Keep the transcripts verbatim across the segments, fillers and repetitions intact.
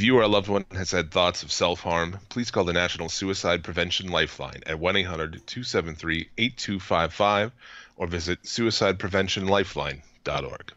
If you or a loved one has had thoughts of self-harm, please call the National Suicide Prevention Lifeline at one eight hundred two seven three eight two five five or visit suicide prevention lifeline dot org.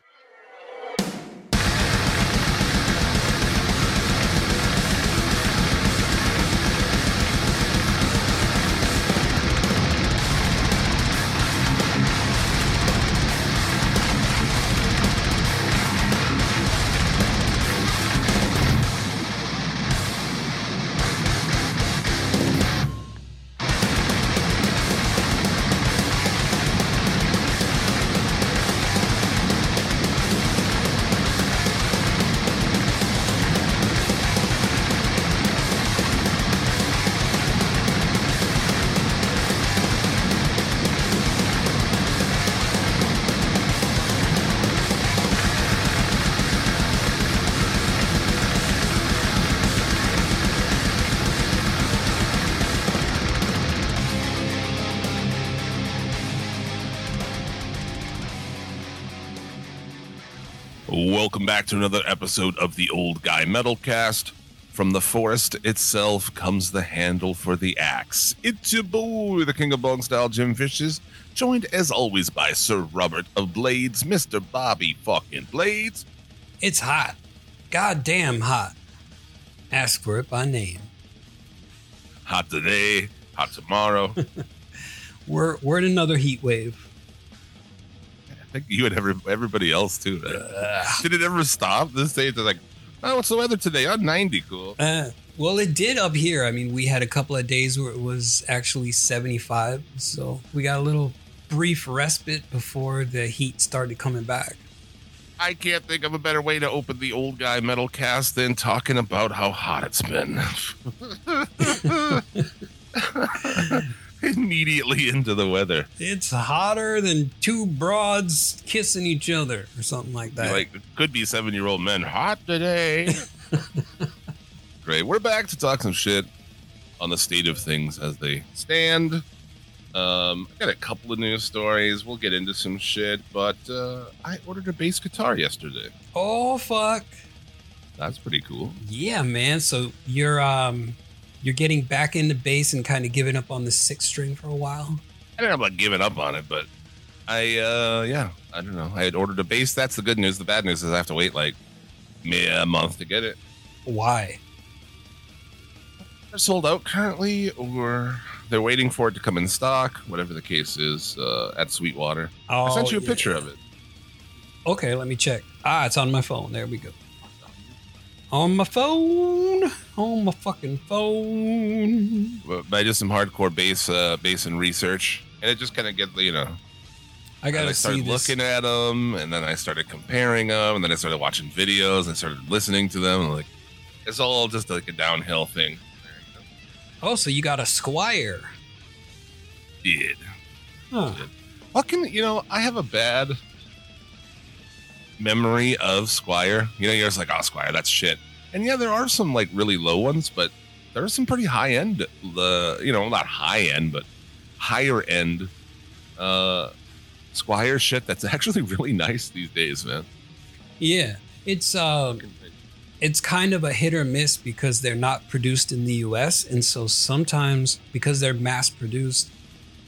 Welcome back to another episode of the Old Guy Metalcast. From the forest itself comes the handle for the axe. It's your boy, the King of Bong Style, Jim Fishes, joined as always by Sir Robert of Blades, Mister Bobby fucking Blades. It's hot. Goddamn hot. Ask for it by name. Hot today, hot tomorrow. we're we're in another heat wave. I think you and every, everybody else too. Uh, did it ever stop? This day they're like, oh, what's the weather today? I'm ninety, cool. Uh, well, it did up here. I mean, we had a couple of days where it was actually seventy-five, so we got a little brief respite before the heat started coming back. I can't think of a better way to open the Old Guy Metalcast than talking about how hot it's been. Immediately into the weather. It's hotter than two broads kissing each other or something like that. Like, it could be seven-year-old men. Hot today. Great. We're back to talk some shit on the state of things as they stand. Um, I got a couple of news stories. We'll get into some shit, but uh, I ordered a bass guitar yesterday. Oh, fuck. That's pretty cool. Yeah, man. So you're... um. You're getting back into bass and kind of giving up on the sixth string for a while? I don't know about giving up on it, but I, uh, yeah, I don't know. I had ordered a bass. That's the good news. The bad news is I have to wait like a month to get it. Why? They're sold out currently, or they're waiting for it to come in stock, whatever the case is, uh, at Sweetwater. Oh, I sent you a yeah, picture yeah. of it. Okay, let me check. Ah, it's on my phone. There we go. On my phone, on my fucking phone. But I did some hardcore bass, uh, bass and research, and it just kind of get you know. I gotta I started see this. Looking at them, and then I started comparing them, and then I started watching videos, and I started listening to them. And like, it's all just like a downhill thing. Oh, so you got a Squier? Did. Huh. Fucking, you know, I have a bad memory of Squier. You know, you're just like, oh, Squier, that's shit. And yeah, there are some like really low ones, but there are some pretty high end, uh, you know, not high end, but higher end uh, Squier shit that's actually really nice these days, man. Yeah, it's uh, it's kind of a hit or miss because they're not produced in the U S, and so sometimes because they're mass produced,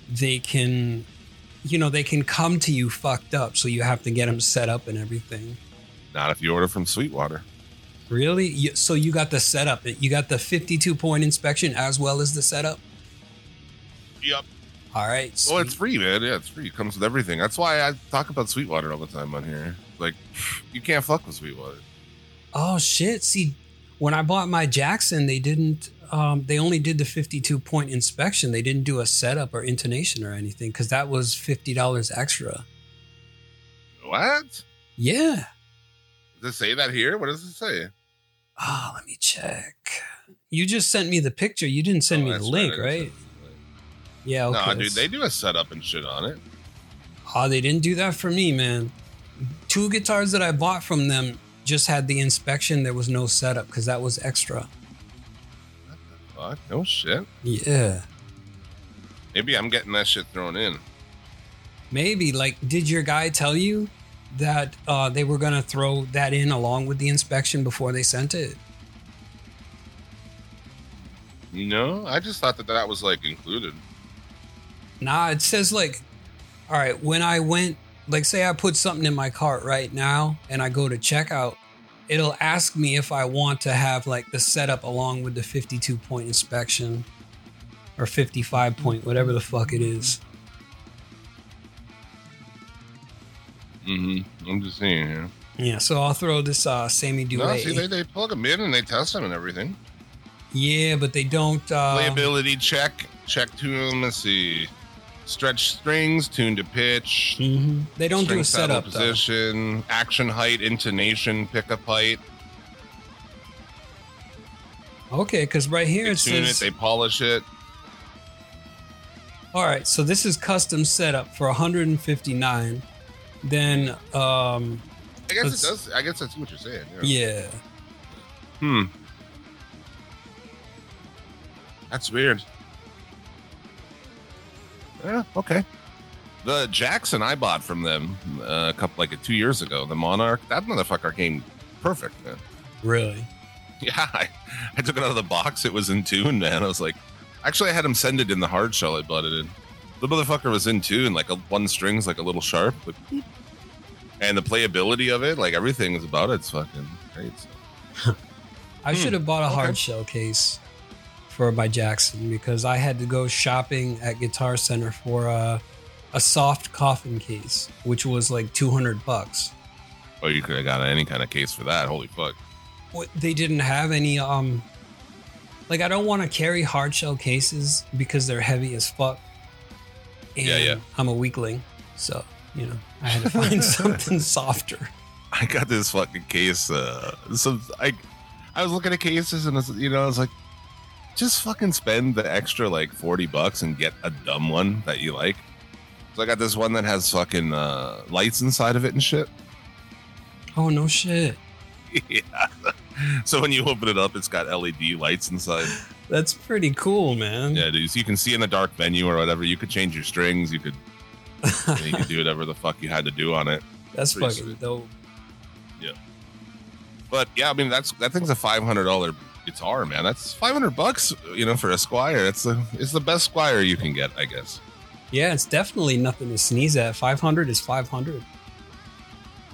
they can. You know, they can come to you fucked up, so you have to get them set up and everything. Not if you order from Sweetwater. Really? You, so you got the setup. You got the fifty-two point inspection as well as the setup? Yep. All right. Sweet. Well, it's free, man. Yeah, it's free. It comes with everything. That's why I talk about Sweetwater all the time on here. Like, you can't fuck with Sweetwater. Oh, shit. See, when I bought my Jackson, they didn't... Um, they only did the fifty-two point inspection. They didn't do a setup or intonation or anything because that was fifty dollars extra. What? Yeah. Does it say that here? What does it say? Oh, let me check. You just sent me the picture. You didn't send oh, me the link, right? right? Yeah, okay. No, dude, they do a setup and shit on it. Oh, they didn't do that for me, man. Two guitars that I bought from them just had the inspection. There was no setup because that was extra. Fuck, no shit. Yeah. Maybe I'm getting that shit thrown in. Maybe. Like, did your guy tell you that uh, they were going to throw that in along with the inspection before they sent it? No, I just thought that that was like included. Nah, it says like, all right, when I went, like say I put something in my cart right now and I go to checkout, it'll ask me if I want to have like the setup along with the fifty-two point inspection or fifty-five point, whatever the fuck it is. Mm-hmm. I'm just seeing here. Yeah. yeah, so I'll throw this uh, Sammy Duet. No, see, they, they plug them in and they test them and everything. Yeah, but they don't... Uh, Playability check. Check tune. Let's see. Stretch strings, tune to pitch. Mm-hmm. They don't do a setup, position, though. Action height, intonation, pickup height. Okay, because right here they it tune says... tune it, they polish it. All right, so this is custom setup for one hundred fifty-nine dollars. Then, um... I guess it does. I guess that's what you're saying. Yeah. yeah. Hmm. That's weird. Yeah, okay. The Jackson I bought from them uh, a couple, like two years ago, the Monarch, that motherfucker came perfect, man. Really? Yeah. I, I took it out of the box. It was in tune, man. I was like, actually, I had him send it in the hard shell I bought it in. The motherfucker was in tune, like a, one string's like a little sharp. Like, and the playability of it, like everything is about it's fucking great. So. I hmm. should have bought a hard okay. shell case for my Jackson because I had to go shopping at Guitar Center for a, a soft coffin case, which was like two hundred bucks. Oh, you could have got any kind of case for that. Holy fuck. What, they didn't have any, um, like I don't want to carry hard shell cases because they're heavy as fuck. And yeah, yeah. I'm a weakling, so. You know, I had to find something softer. I got this fucking case. Uh, so I, I was looking at cases, and you know, I was like, just fucking spend the extra like forty bucks and get a dumb one that you like. So I got this one that has fucking uh, lights inside of it and shit. Oh no shit! Yeah. So when you open it up, it's got L E D lights inside. That's pretty cool, man. Yeah, dude. So you can see in the dark venue or whatever. You could change your strings. You could. And you could do whatever the fuck you had to do on it. That's pretty fucking sweet. Dope. Yeah. But yeah, I mean that's that thing's a five hundred dollar guitar, man. That's five hundred bucks, you know, for a Squier. It's the it's the best Squier you can get, I guess. Yeah, it's definitely nothing to sneeze at. Five hundred is five hundred.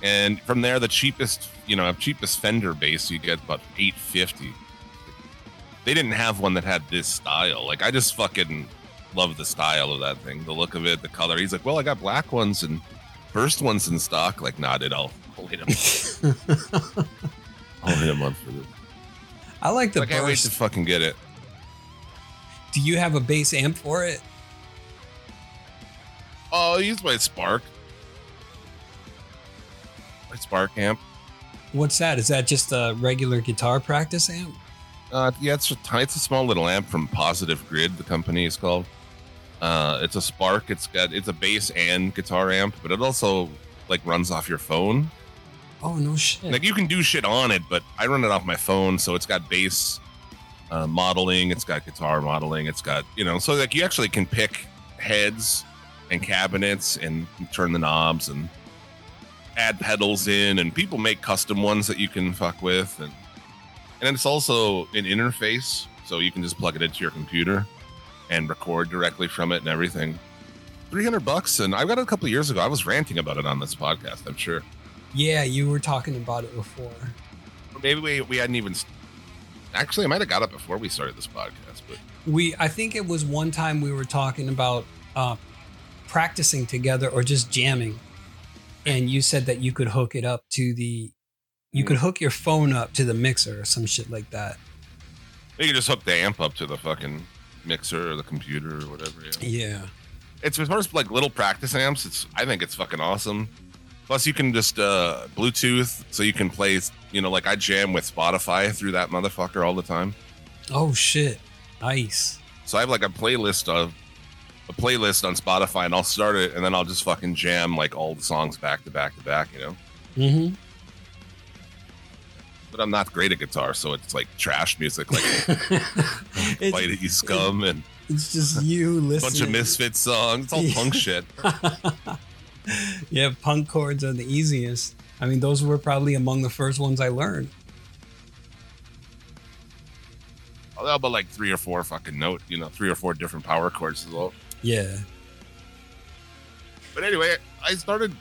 And from there, the cheapest, you know, cheapest Fender bass you get about eight fifty. They didn't have one that had this style. Like I just fucking. Love the style of that thing, the look of it, the color. He's like, well, I got black ones and first ones in stock. Like, nah, dude, I'll, I'll hit him. I'll hit him up for this. I like the like, burst. I can't wait to fucking get it. Do you have a bass amp for it? Oh, I use my Spark. My Spark amp. What's that? Is that just a regular guitar practice amp? Uh, yeah, it's a, t- it's a small little amp from Positive Grid, the company is called. Uh, it's a Spark. It's got it's a bass and guitar amp, but it also like runs off your phone. Oh no shit! Like you can do shit on it, but I run it off my phone, so it's got bass uh, modeling, it's got guitar modeling, it's got you know, so like you actually can pick heads and cabinets and turn the knobs and add pedals in, and people make custom ones that you can fuck with and. And then it's also an interface, so you can just plug it into your computer and record directly from it and everything. three hundred bucks, and I got it a couple of years ago. I was ranting about it on this podcast, I'm sure. Yeah, you were talking about it before. Maybe we, we hadn't even... Actually, I might have got it before we started this podcast. But we, I think it was one time we were talking about uh, practicing together or just jamming, and you said that you could hook it up to the... You could hook your phone up to the mixer or some shit like that. You could just hook the amp up to the fucking mixer or the computer or whatever. Yeah. yeah. It's as far as like little practice amps. It's I think it's fucking awesome. Plus you can just uh, Bluetooth, so you can play. You know, like I jam with Spotify through that motherfucker all the time. Oh shit! Nice. So I have like a playlist of a playlist on Spotify, and I'll start it, and then I'll just fucking jam like all the songs back to back to back. You know. Mm-hmm. But I'm not great at guitar, so it's like trash music. Like, Bite It, You Scum. And it's just you listening. Bunch of misfit songs. It's all yeah. punk shit. Yeah, punk chords are the easiest. I mean, those were probably among the first ones I learned. about like three or four fucking note, you know, three or four different power chords as well. Yeah. But anyway, I started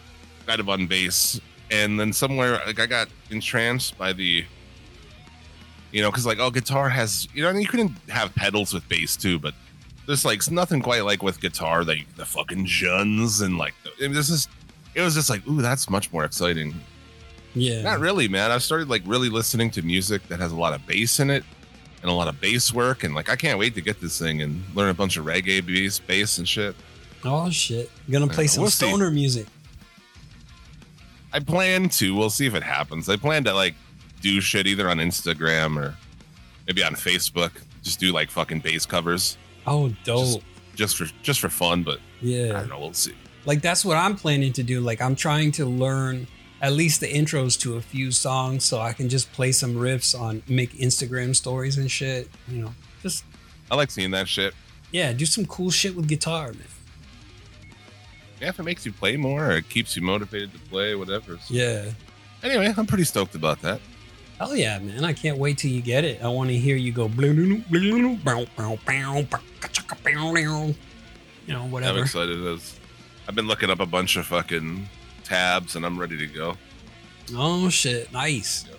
kind of on bass, and then somewhere like I got entranced by the, you know, because like oh, guitar has, you know, I mean, you couldn't have pedals with bass too, but there's like nothing quite like with guitar that you, the fucking juns and like the, I mean, this is, it was just like ooh, that's much more exciting. Yeah. Not really, man. I've started like really listening to music that has a lot of bass in it and a lot of bass work, and like I can't wait to get this thing and learn a bunch of reggae bass, bass and shit. Oh shit! You're gonna play some we'll stoner see. music. I plan to. We'll see if it happens. I plan to like do shit either on Instagram or maybe on Facebook. Just do like fucking bass covers. Oh, dope! Just, just for just for fun, but yeah, I don't know. We'll see. Like that's what I'm planning to do. Like I'm trying to learn at least the intros to a few songs, so I can just play some riffs on, make Instagram stories and shit. You know, just I like seeing that shit. Yeah, do some cool shit with guitar, man. Yeah, if it makes you play more or it keeps you motivated to play, whatever. So. Yeah. Anyway, I'm pretty stoked about that. Hell yeah, man. I can't wait till you get it. I want to hear you go, you know, whatever. I'm excited. I've been looking up a bunch of fucking tabs and I'm ready to go. Oh, shit. Nice. Yeah.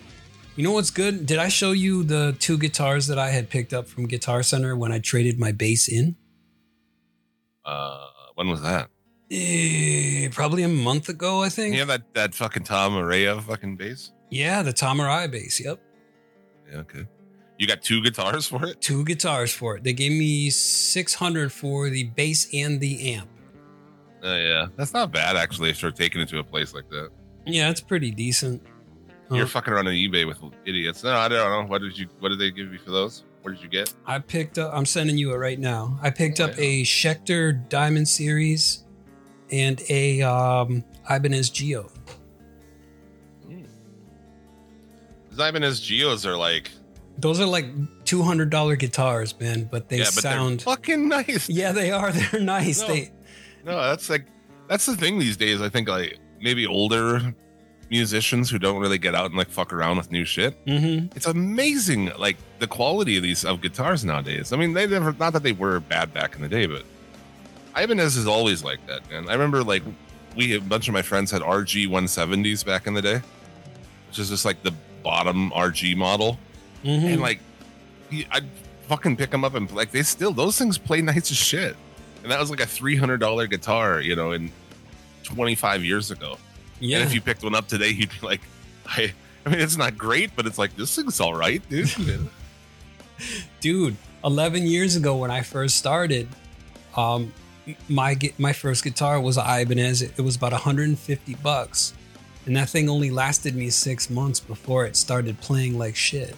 You know what's good? Did I show you the two guitars that I had picked up from Guitar Center when I traded my bass in? Uh, when was that? Eh, probably a month ago, I think. Yeah, that, that fucking Tom Araya fucking bass. Yeah, the Tom Araya bass. Yep. Yeah, okay. You got two guitars for it? Two guitars for it. They gave me six hundred for the bass and the amp. Oh, uh, yeah. That's not bad, actually, for taking it to a place like that. Yeah, it's pretty decent. You're huh. fucking around on eBay with idiots. No, I don't know. What did you? What did they give you for those? What did you get? I picked up, I'm sending you it right now. I picked oh, up yeah. a Schecter Diamond Series and a um, Ibanez Geo. Mm. Those Ibanez Geos are like... Those are like two hundred dollars guitars, man, but they yeah, but sound... fucking nice. Yeah, they are. They're nice. No, they... no, that's like... That's the thing these days. I think like maybe older musicians who don't really get out and like fuck around with new shit. Mm-hmm. It's amazing, like the quality of these of guitars nowadays. I mean, they never... Not that they were bad back in the day, but... Ibanez is always like that, man. I remember like we a bunch of my friends had R G one seventies back in the day, which is just like the bottom R G model, mm-hmm. and like I'd fucking pick them up and like they still those things play nice as shit, and that was like a three hundred dollars guitar, you know, in twenty-five years ago. Yeah. And if you picked one up today, you'd be like, I, I mean, it's not great, but it's like this thing's all right, dude. Dude, eleven years ago when I first started, um. My my first guitar was an Ibanez. It was about one hundred fifty bucks, and that thing only lasted me six months before it started playing like shit.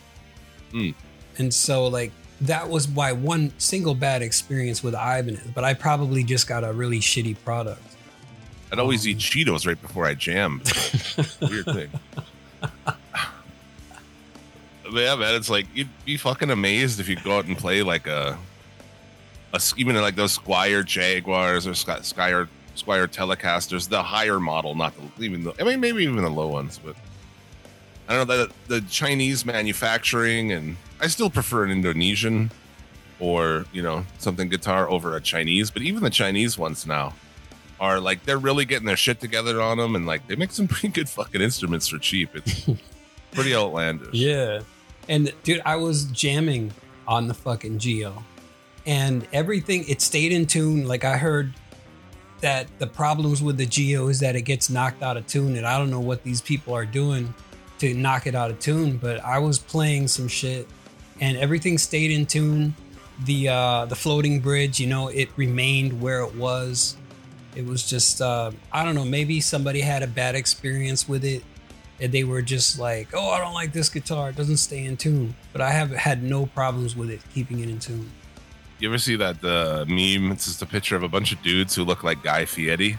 Mm. And so, like that was my one single bad experience with Ibanez. But I probably just got a really shitty product. I'd always um, eat Cheetos right before I jammed. Weird thing. Yeah, man, it's like you'd be fucking amazed if you go out and play like a. A, even like those Squier Jaguars or Squier Squier Telecasters, the higher model, not the, even the, I mean, maybe even the low ones, but I don't know, the, the Chinese manufacturing, and I still prefer an Indonesian or, you know, something guitar over a Chinese, but even the Chinese ones now are like, they're really getting their shit together on them, and like, they make some pretty good fucking instruments for cheap. It's pretty outlandish. Yeah. And dude, I was jamming on the fucking Geo. And everything, it stayed in tune. Like I heard that the problems with the Geo is that it gets knocked out of tune, and I don't know what these people are doing to knock it out of tune, but I was playing some shit and everything stayed in tune. The uh, the floating bridge, you know, it remained where it was. It was just, uh, I don't know, maybe somebody had a bad experience with it and they were just like, oh, I don't like this guitar. It doesn't stay in tune. But I have had no problems with it, keeping it in tune. You ever see that uh, meme? It's just a picture of a bunch of dudes who look like Guy Fieri.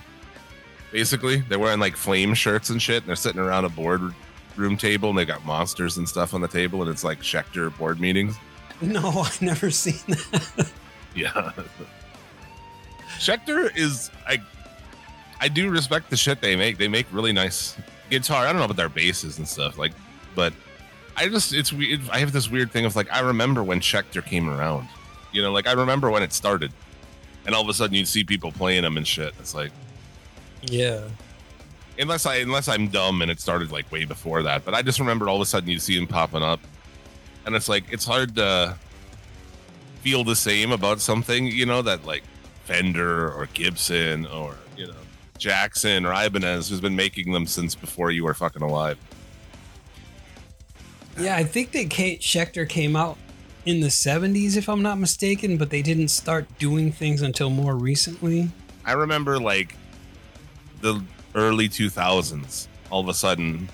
Basically, they're wearing like flame shirts and shit, and they're sitting around a boardroom table, and they got monsters and stuff on the table, and it's like Schecter board meetings. No, I've never seen that. Yeah, Schecter is I. I do respect the shit they make. They make really nice guitar. I don't know about their basses and stuff, like, but I just, it's weird. I have this weird thing of like, I remember when Schecter came around, you know, like I remember when it started and all of a sudden you'd see people playing them and shit. It's like, yeah, unless I, unless I'm dumb and it started like way before that, but I just remember all of a sudden you see them popping up and it's like, it's hard to feel the same about something, you know, that like Fender or Gibson or, you know, Jackson or Ibanez, who's been making them since before you were fucking alive. Yeah, I think they came, Schecter came out in the seventies, if I'm not mistaken, but they didn't start doing things until more recently. I remember like the early two thousands, all of a sudden,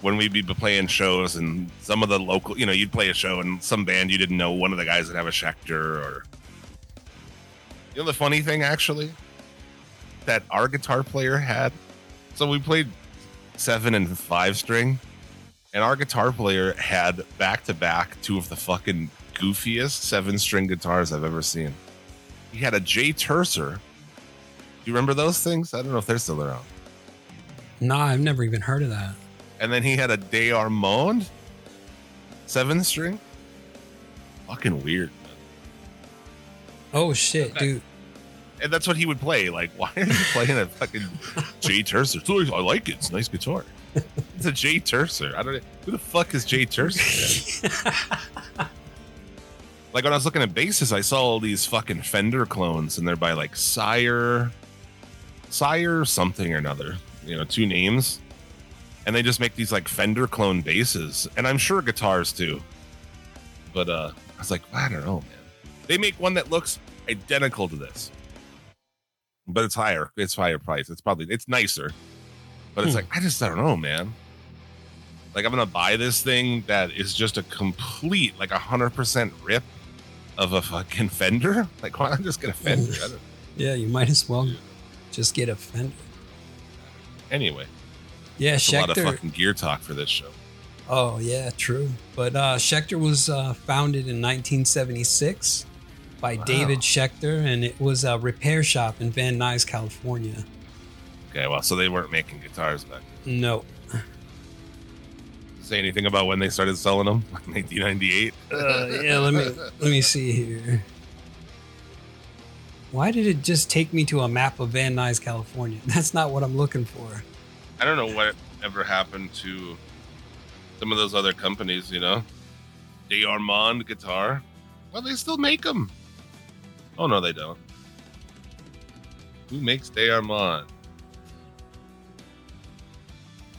when we'd be playing shows and some of the local, you know, you'd play a show and some band you didn't know, one of the guys would have a Schecter or... You know the funny thing, actually, that our guitar player had? So we played seven and five string. And our guitar player had back-to-back two of the fucking goofiest seven-string guitars I've ever seen. He had a Jay Turser. Do you remember those things? I don't know if they're still around. Nah, I've never even heard of that. And then he had a DeArmond seven-string. Fucking weird, man. Oh, shit, that, dude. And that's what he would play. Like, why are you playing a fucking Jay Turser? I like it. It's a nice guitar. It's a Jay Turser. I don't know. Who the fuck is Jay Turser? Like when I was looking at basses, I saw all these fucking Fender clones and they're by like Sire, Sire something or another, you know, two names. And they just make these like Fender clone basses. And I'm sure guitars too. But uh, I was like, I don't know, man. They make one that looks identical to this, but it's higher. It's higher price. It's probably, it's nicer. But it's hmm. like, I just I don't know, man. Like, I'm going to buy this thing that is just a complete, like, one hundred percent rip of a fucking Fender? Like, why not just get a Fender? I don't know. Yeah, you might as well just get a Fender. Anyway. Yeah, that's Schecter. A lot of fucking gear talk for this show. Oh, yeah, true. But uh, Schecter was uh, founded in nineteen seventy-six by wow. David Schecter, and it was a repair shop in Van Nuys, California. Okay, well, so they weren't making guitars back then. No. Say anything about when they started selling them? Like nineteen ninety-eight? Uh, yeah, let me let me see here. Why did it just take me to a map of Van Nuys, California? That's not what I'm looking for. I don't know what ever happened to some of those other companies, you know? DeArmond guitar. Well, they still make them. Oh, no, they don't. Who makes DeArmond?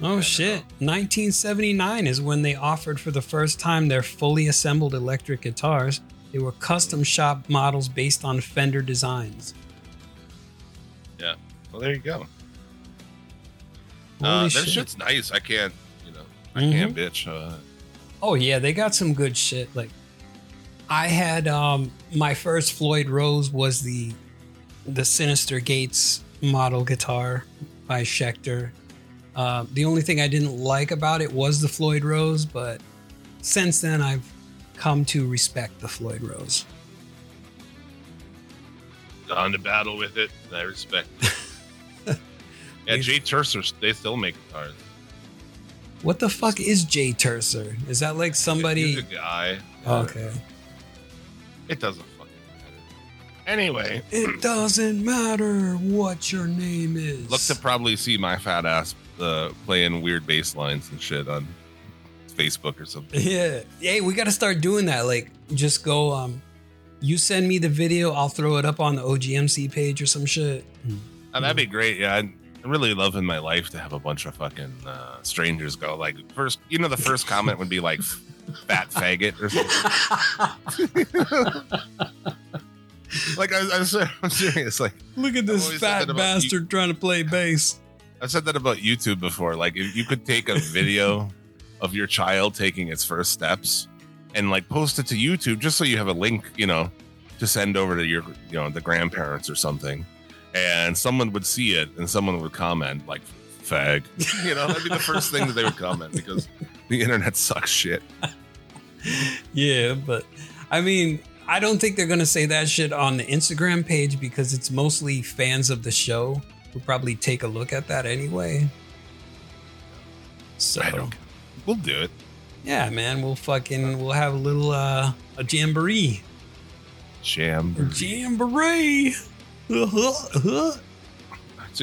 Oh, shit. nineteen seventy-nine is when they offered for the first time their fully assembled electric guitars. They were custom shop models based on Fender designs. Yeah. Well, there you go. Uh, their shit. shit's nice. I can't, you know, I mm-hmm. can't bitch. Uh, oh, yeah. They got some good shit. Like, I had um, my first Floyd Rose was the, the Sinister Gates model guitar by Schecter. Uh, the only thing I didn't like about it was the Floyd Rose, but since then I've come to respect the Floyd Rose. Gone to battle with it, and I respect it. Yeah, Jay Turser, they still make guitars. What the fuck is Jay Turser? Is that like somebody? He's a guy. Okay. It doesn't fucking matter. Anyway. It doesn't matter what your name is. Look to probably see my fat ass Uh, playing weird bass lines and shit on Facebook or something. Yeah. Hey, we got to start doing that. Like, just go, um, you send me the video, I'll throw it up on the O G M C page or some shit. Oh, that'd be great. Yeah. I'd really love in my life to have a bunch of fucking uh, strangers go, like, first, you know, the first comment would be like, fat faggot or something. Like, I, I'm, sorry, I'm serious. Like, look at this fat bastard you. trying to play bass. I've said that about YouTube before. Like, if you could take a video of your child taking its first steps and like post it to YouTube, just so you have a link, you know, to send over to your, you know, the grandparents or something, and someone would see it and someone would comment like "fag," you know, that'd be the first thing that they would comment because the internet sucks shit. Yeah, but I mean, I don't think they're gonna say that shit on the Instagram page because it's mostly fans of the show. We'll probably take a look at that anyway. So I don't, we'll do it. Yeah, man, we'll fucking we'll have a little uh, a jamboree. Jamboree. Jamboree. So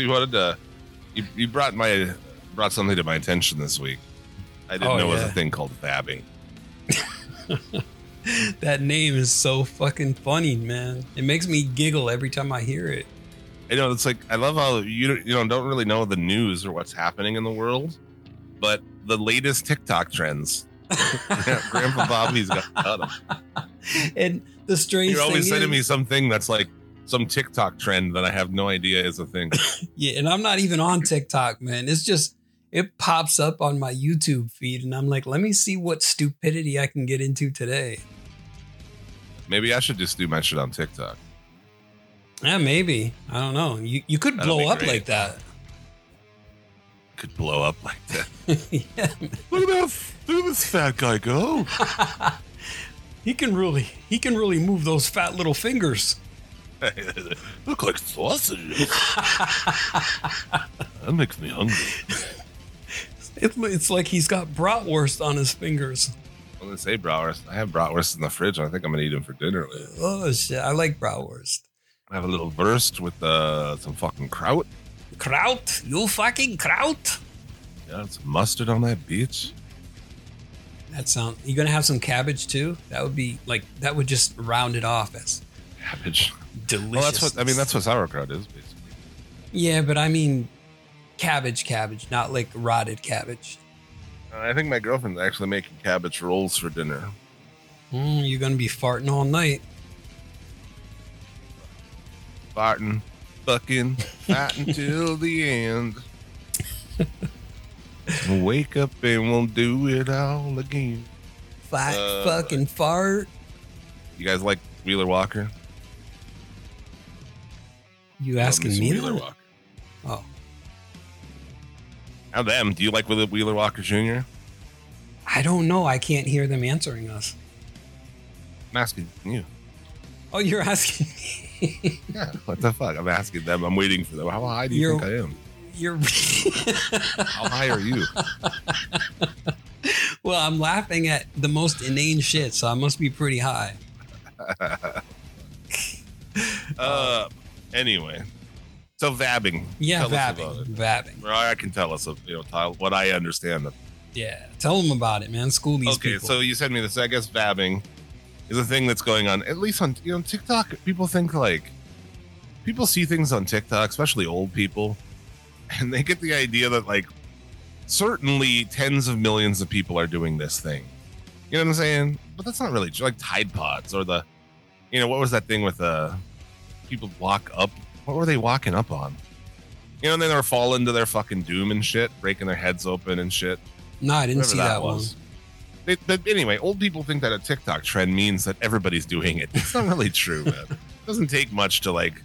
you wanted to, you, you brought my brought something to my attention this week. I didn't oh, know yeah. it was a thing called fabbing. That name is so fucking funny, man. It makes me giggle every time I hear it. I know, it's like, I love how you you know don't really know the news or what's happening in the world, but the latest TikTok trends. Grandpa Bobby's got them. And the strange You're always thing sending is, me something that's like some TikTok trend that I have no idea is a thing. Yeah, and I'm not even on TikTok, man. It's just, it pops up on my YouTube feed, and I'm like, let me see what stupidity I can get into today. Maybe I should just do my shit on TikTok. Yeah, maybe. I don't know. You you could blow up like that. Could blow up like that. Yeah. Look at that! Look at this fat guy go. He can really, he can really move those fat little fingers. Look like sausages. That makes me hungry. It, it's like he's got bratwurst on his fingers. I was gonna say bratwurst. I have bratwurst in the fridge. I think I'm gonna eat them for dinner later. Oh shit! I like bratwurst. I have a little burst with uh, some fucking kraut. Kraut? You fucking kraut? Yeah, some mustard on that bitch. That sound. You gonna have some cabbage too? That would be like that would just round it off as cabbage. Delicious. Well, that's what I mean. That's what sauerkraut is, basically. Yeah, but I mean, cabbage, cabbage, not like rotted cabbage. Uh, I think my girlfriend's actually making cabbage rolls for dinner. Mm, you're gonna be farting all night. Farting, fucking, farting till the end. Wake up and we'll do it all again. Fight, uh, fucking, fart. You guys like Wheeler Walker? You asking me? Wheeler Walker. Oh. How them? Do you like Wheeler Walker Junior? I don't know. I can't hear them answering us. I'm asking you. Oh, you're asking me. Yeah, what the fuck? I'm asking them. I'm waiting for them. How high do you you're, think I am? You're. How high are you? Well, I'm laughing at the most inane shit, so I must be pretty high. uh, anyway, so vabbing. Yeah, tell vabbing. Vabbing. I can tell us, you know, what I understand. Yeah, tell them about it, man. School these okay, people. Okay, so you sent me this. I guess vabbing is a thing that's going on, at least on, you know, TikTok. People think like, people see things on TikTok, especially old people, and they get the idea that like, certainly tens of millions of people are doing this thing. You know what I'm saying? But that's not really true. Like Tide Pods or the, you know, what was that thing with uh, people walk up? What were they walking up on? You know, and then they're falling to their fucking doom and shit, breaking their heads open and shit. No, I didn't Whatever see that, that was. one. It, but anyway, old people think that a TikTok trend means that everybody's doing it. It's not really true, man. It doesn't take much to like,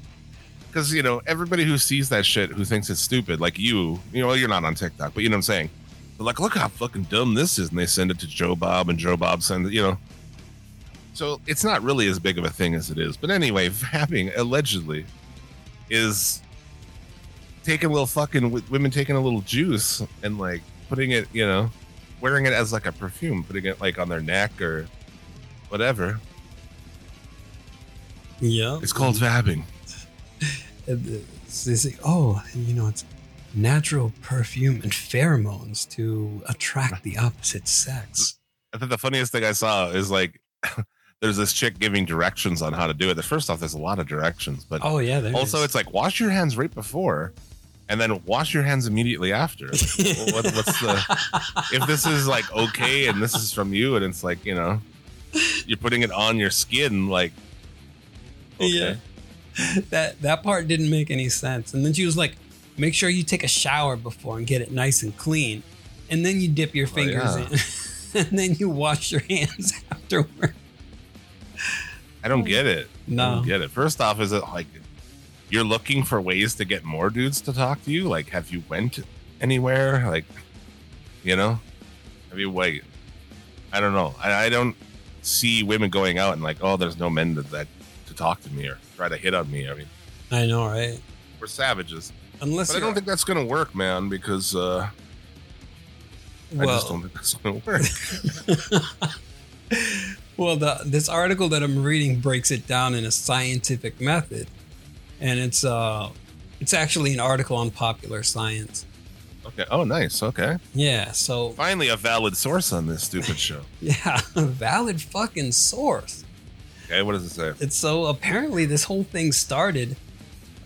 because, you know, everybody who sees that shit, who thinks it's stupid, like you, you know, you're not on TikTok, but you know what I'm saying? They're like, look how fucking dumb this is. And they send it to Joe Bob and Joe Bob sends it, you know. So it's not really as big of a thing as it is. But anyway, vabbing allegedly is taking a little fucking, women taking a little juice and like putting it, you know, wearing it as like a perfume, putting it like on their neck or whatever. Yeah, it's called vabbing. It's, it's, oh, you know, it's natural perfume and pheromones to attract the opposite sex. I think the funniest thing I saw is like there's this chick giving directions on how to do it. First off, there's a lot of directions, but oh yeah, also is. It's like wash your hands right before. And then wash your hands immediately after. Well, what, what's the? If this is like okay, and this is from you, and it's like, you know, you're putting it on your skin, like okay. Yeah, that that part didn't make any sense. And then she was like, "Make sure you take a shower before and get it nice and clean, and then you dip your fingers oh, yeah. in, and then you wash your hands afterward." I don't get it. No, I don't get it. First off, is it like? You're looking for ways to get more dudes to talk to you? Like, have you went anywhere? Like, you know, have you wait? I don't know. I, I don't see women going out and like, oh, there's no men that, that to talk to me or try to hit on me. I mean, I know, right? We're savages. Unless but I don't think that's gonna work, man, because uh, I well, just don't think that's going to work. Well, the, this article that I'm reading breaks it down in a scientific method, and it's uh, it's actually an article on Popular Science. Okay. Oh, nice. Okay. Yeah. So finally, a valid source on this stupid show. Yeah, a valid fucking source. Okay. What does it say? It's so apparently this whole thing started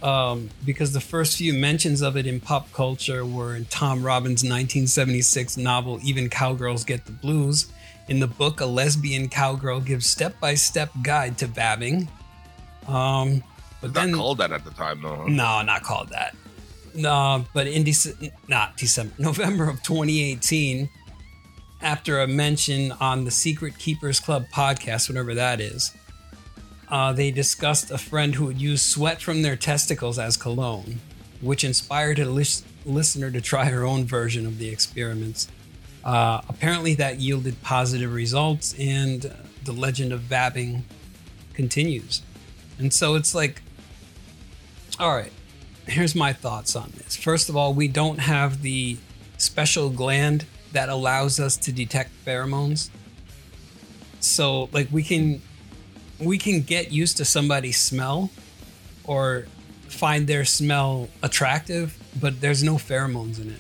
um, because the first few mentions of it in pop culture were in Tom Robbins' nineteen seventy-six novel "Even Cowgirls Get the Blues." In the book, a lesbian cowgirl gives step-by-step guide to vabbing. Um, but it's then, not called that at the time, though. Huh? No, not called that. No, but in Dece- not December, November of twenty eighteen, after a mention on the Secret Keepers Club podcast, whatever that is, uh, they discussed a friend who would use sweat from their testicles as cologne, which inspired a lis- listener to try her own version of the experiments. Uh, apparently that yielded positive results, and uh, the legend of vabbing continues. And so it's like, all right, here's my thoughts on this. First of all, we don't have the special gland that allows us to detect pheromones. So like we can, we can get used to somebody's smell or find their smell attractive, but there's no pheromones in it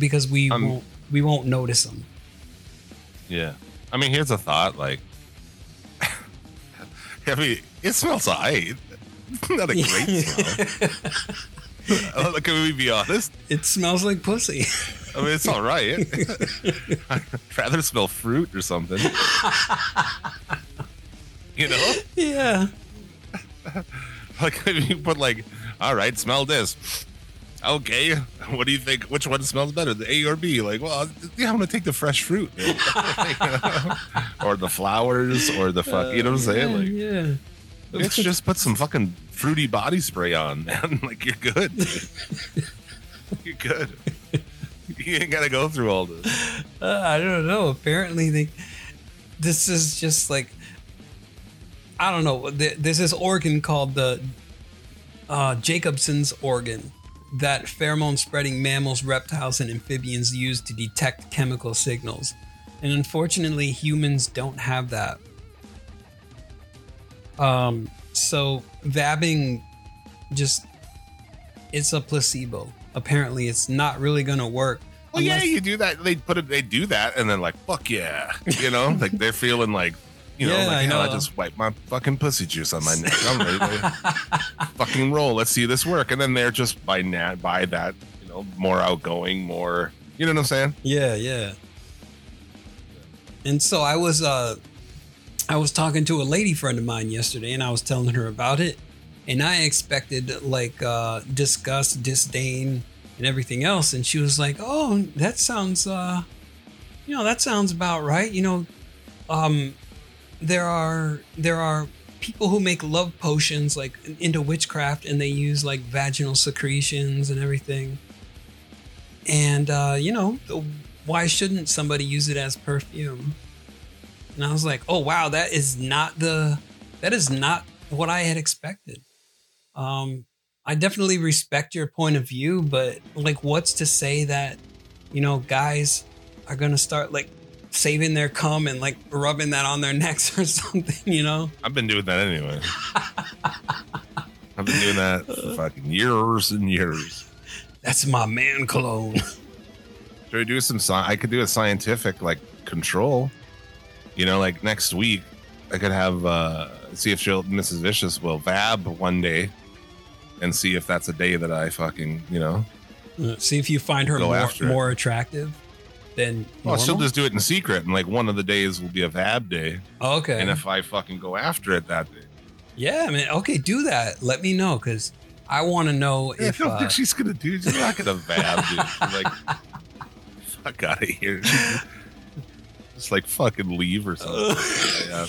because we um, won't. We won't notice them. Yeah. I mean, here's a thought. Like, I mean, it smells all right. Not a great smell. Can we be honest? It smells like pussy. I mean, it's all right. I'd rather smell fruit or something. You know? Yeah. Like, I mean, but like, all right, smell this. Okay, what do you think? Which one smells better, the A or B? Like, well, yeah, I'm gonna take the fresh fruit, you know? Or the flowers, or the fuck. You know what I'm saying? Like, yeah, let's just put some fucking fruity body spray on, man. Like, you're good. You're good. You ain't gotta go through all this. Uh, I don't know. Apparently, they, this is just like, I don't know. There's this organ called the uh, Jacobson's organ that pheromone-spreading mammals, reptiles, and amphibians use to detect chemical signals. And unfortunately, humans don't have that. Um, so vabbing just, it's a placebo. Apparently, it's not really going to work. Well, unless- yeah, you do that. They put it, they do that, and then like, fuck yeah. You know, like they're feeling like, you know, yeah, like, I know. I just wiped my fucking pussy juice on my neck. I'm ready to fucking roll. Let's see this work. And then they're just by nat, by that, you know, more outgoing, more, you know what I'm saying? Yeah, yeah. And so I was, uh, I was talking to a lady friend of mine yesterday, and I was telling her about it. And I expected like uh, disgust, disdain, and everything else. And she was like, "Oh, that sounds, uh, you know, that sounds about right. You know, um." There are there are people who make love potions like into witchcraft, and they use like vaginal secretions and everything. And uh, you know, why shouldn't somebody use it as perfume?" And I was like, "Oh wow, that is not the that is not what I had expected." Um, I definitely respect your point of view, but like, what's to say that, you know, guys are gonna start like saving their cum and like rubbing that on their necks or something, you know? I've been doing that anyway. I've been doing that for fucking years and years. That's my man cologne. Should I do some sci- I could do a scientific like control, you know, like next week I could have uh see if she'll Missus Vicious will vab one day and see if that's a day that I fucking, you know, uh, see if you find her more, more attractive. Then well, she'll just do it in secret, and like one of the days will be a vab day. Okay. And if I fucking go after it that day. Yeah, I mean, okay, do that. Let me know, because I want to know yeah, if. I don't uh, think she's gonna do. She's not gonna vab, dude. She's like, fuck out of here. Just like fucking leave or something. Uh,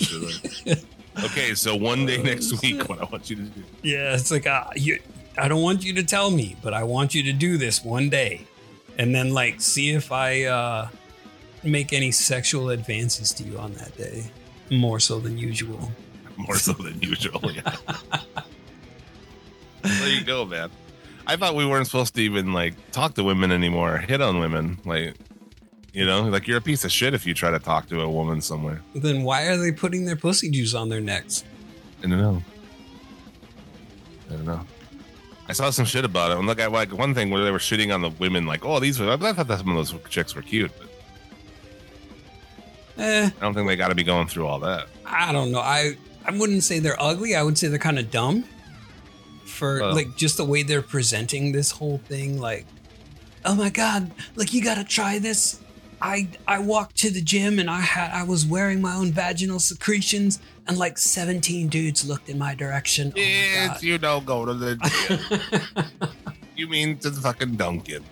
yeah, okay, so one day next week, what I want you to do. Yeah, it's like uh, you, I don't want you to tell me, but I want you to do this one day. And then, like, see if I uh, make any sexual advances to you on that day. More so than usual. More so than usual, yeah. There you go, man. I thought we weren't supposed to even, like, talk to women anymore. Hit on women. Like, You know, like, you're a piece of shit if you try to talk to a woman somewhere. Then why are they putting their pussy juice on their necks? I don't know. I don't know. I saw some shit about it. And look, I like one thing where they were shitting on the women, like, oh, these were, I thought that some of those chicks were cute, but eh, I don't think they got to be going through all that. I don't know. I, I wouldn't say they're ugly. I would say they're kind of dumb for oh. like just the way they're presenting this whole thing. Like, oh my God, like, you got to try this. I, I walked to the gym and I had, I was wearing my own vaginal secretions. And like seventeen dudes looked in my direction. Yes, oh my you don't go to the gym. You mean to fucking Dunkin'.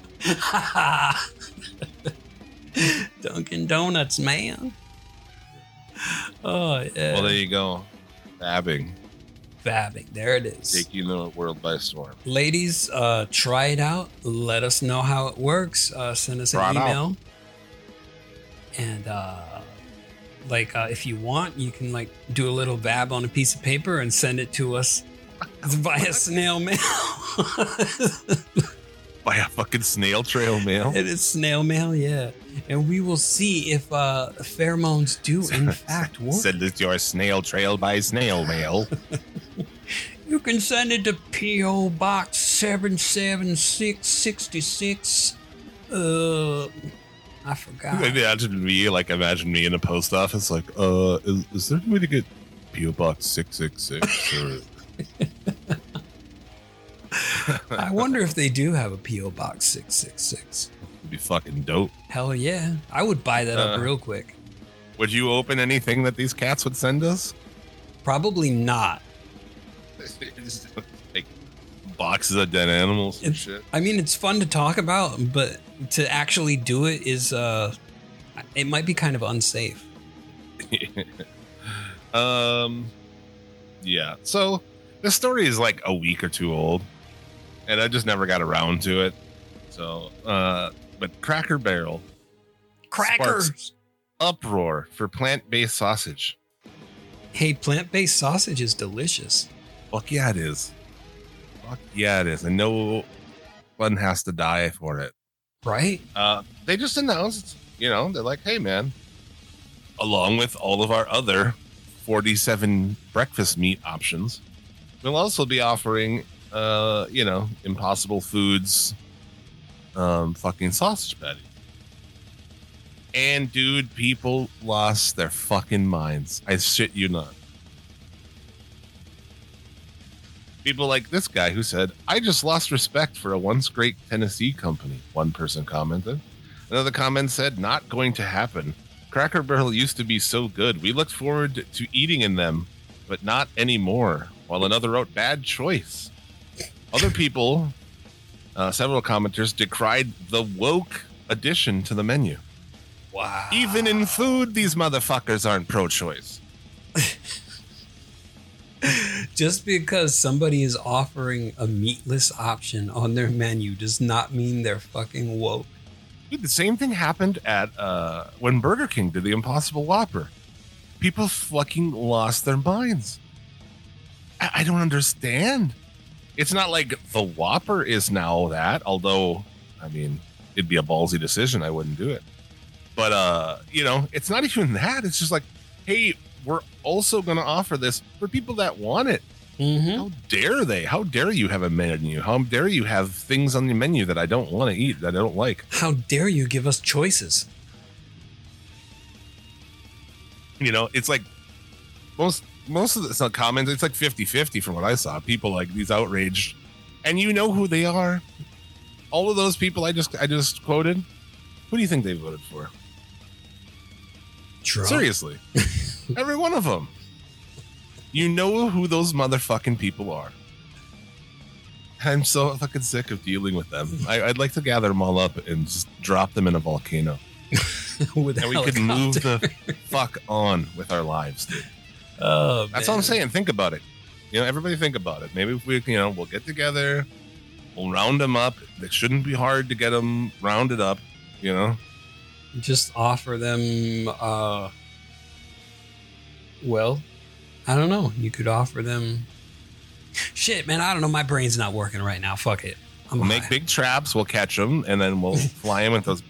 Dunkin' Donuts, man. Oh, yeah. Well, there you go. Fabbing. Fabbing. There it is. Taking the world by storm. Ladies, uh, try it out. Let us know how it works. Uh, send us Brought an email. Out. And, uh, Like, uh, if you want, you can, like, do a little vab on a piece of paper and send it to us via snail mail. By a fucking snail trail mail? It is snail mail, yeah. And we will see if uh, pheromones do, in fact, work. Send it your snail trail by snail mail. You can send it to P O. Box seven seven six six six. Uh... I forgot. Imagine me, like, imagine me in a post office, like, uh, is, is there a way to get P O. Box six six six? Or... I wonder if they do have a P O. Box six six six. It'd be fucking dope. Hell yeah. I would buy that uh, up real quick. Would you open anything that these cats would send us? Probably not. Like boxes of dead animals and it's, shit. I mean, it's fun to talk about, but to actually do it is, uh, it might be kind of unsafe. um, yeah. So this story is like a week or two old, and I just never got around to it. So, uh, but Cracker Barrel, Crackers, uproar for plant-based sausage. Hey, plant-based sausage is delicious. Fuck yeah, it is. Fuck yeah, it is. And no one has to die for it. Right. Uh, they just announced, you know, they're like, hey, man, along with all of our other forty-seven breakfast meat options, we'll also be offering, uh, you know, Impossible Foods um, fucking sausage patty. And, dude, people lost their fucking minds. I shit you not. People like this guy who said, I just lost respect for a once great Tennessee company. One person commented. Another comment said, not going to happen. Cracker Barrel used to be so good. We looked forward to eating in them, but not anymore. While another wrote, bad choice. Other people, uh, several commenters, decried the woke addition to the menu. Wow. Even in food, these motherfuckers aren't pro-choice. Just because somebody is offering a meatless option on their menu does not mean they're fucking woke. Dude, the same thing happened at uh, when Burger King did the Impossible Whopper. People fucking lost their minds. I, I don't understand. It's not like the Whopper is now that, although, I mean, it'd be a ballsy decision. I wouldn't do it. But, uh, you know, it's not even that. It's just like, hey, we're also going to offer this for people that want it. Mm-hmm. How dare they? How dare you have a menu? How dare you have things on the menu that I don't want to eat, that I don't like? How dare you give us choices? You know, it's like most most of the, it's not common. It's like fifty-fifty from what I saw. People like these outraged, and you know who they are. All of those people I just I just quoted. Who do you think they voted for? Trump. Seriously. Every one of them. You know who those motherfucking people are. I'm so fucking sick of dealing with them. I, I'd like to gather them all up and just drop them in a volcano. With a and we helicopter. Could move the fuck on with our lives, dude. Oh, that's man. All I'm saying. Think about it. You know, everybody think about it. Maybe if we, you know, we'll get together. We'll round them up. It shouldn't be hard to get them rounded up. You know, just offer them. Uh, well, I don't know. You could offer them shit, man. I don't know. My brain's not working right now. Fuck it. I'm we'll make big traps. We'll catch them and then we'll fly them with those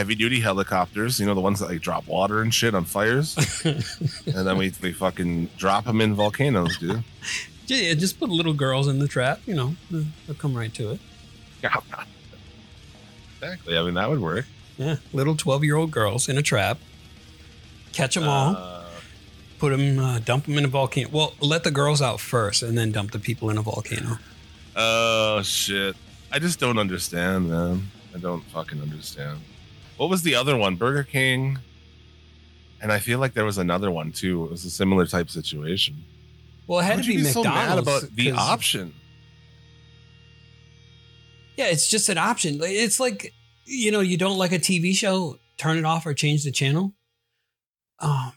heavy duty helicopters, you know, the ones that like drop water and shit on fires. And then we, we fucking drop them in volcanoes, dude. Yeah, just put little girls in the trap, you know, they'll come right to it. Exactly. I mean, that would work. Yeah, little twelve-year-old girls in a trap. Catch them uh, all. Put them, uh, dump them in a volcano. Well, let the girls out first and then dump the people in a volcano. Oh, shit. I just don't understand, man. I don't fucking understand. What was the other one? Burger King. And I feel like there was another one, too. It was a similar type situation. Well, it had How to be, be McDonald's. So mad about the option. Yeah, it's just an option. It's like, you know, you don't like a T V show, turn it off or change the channel. Um,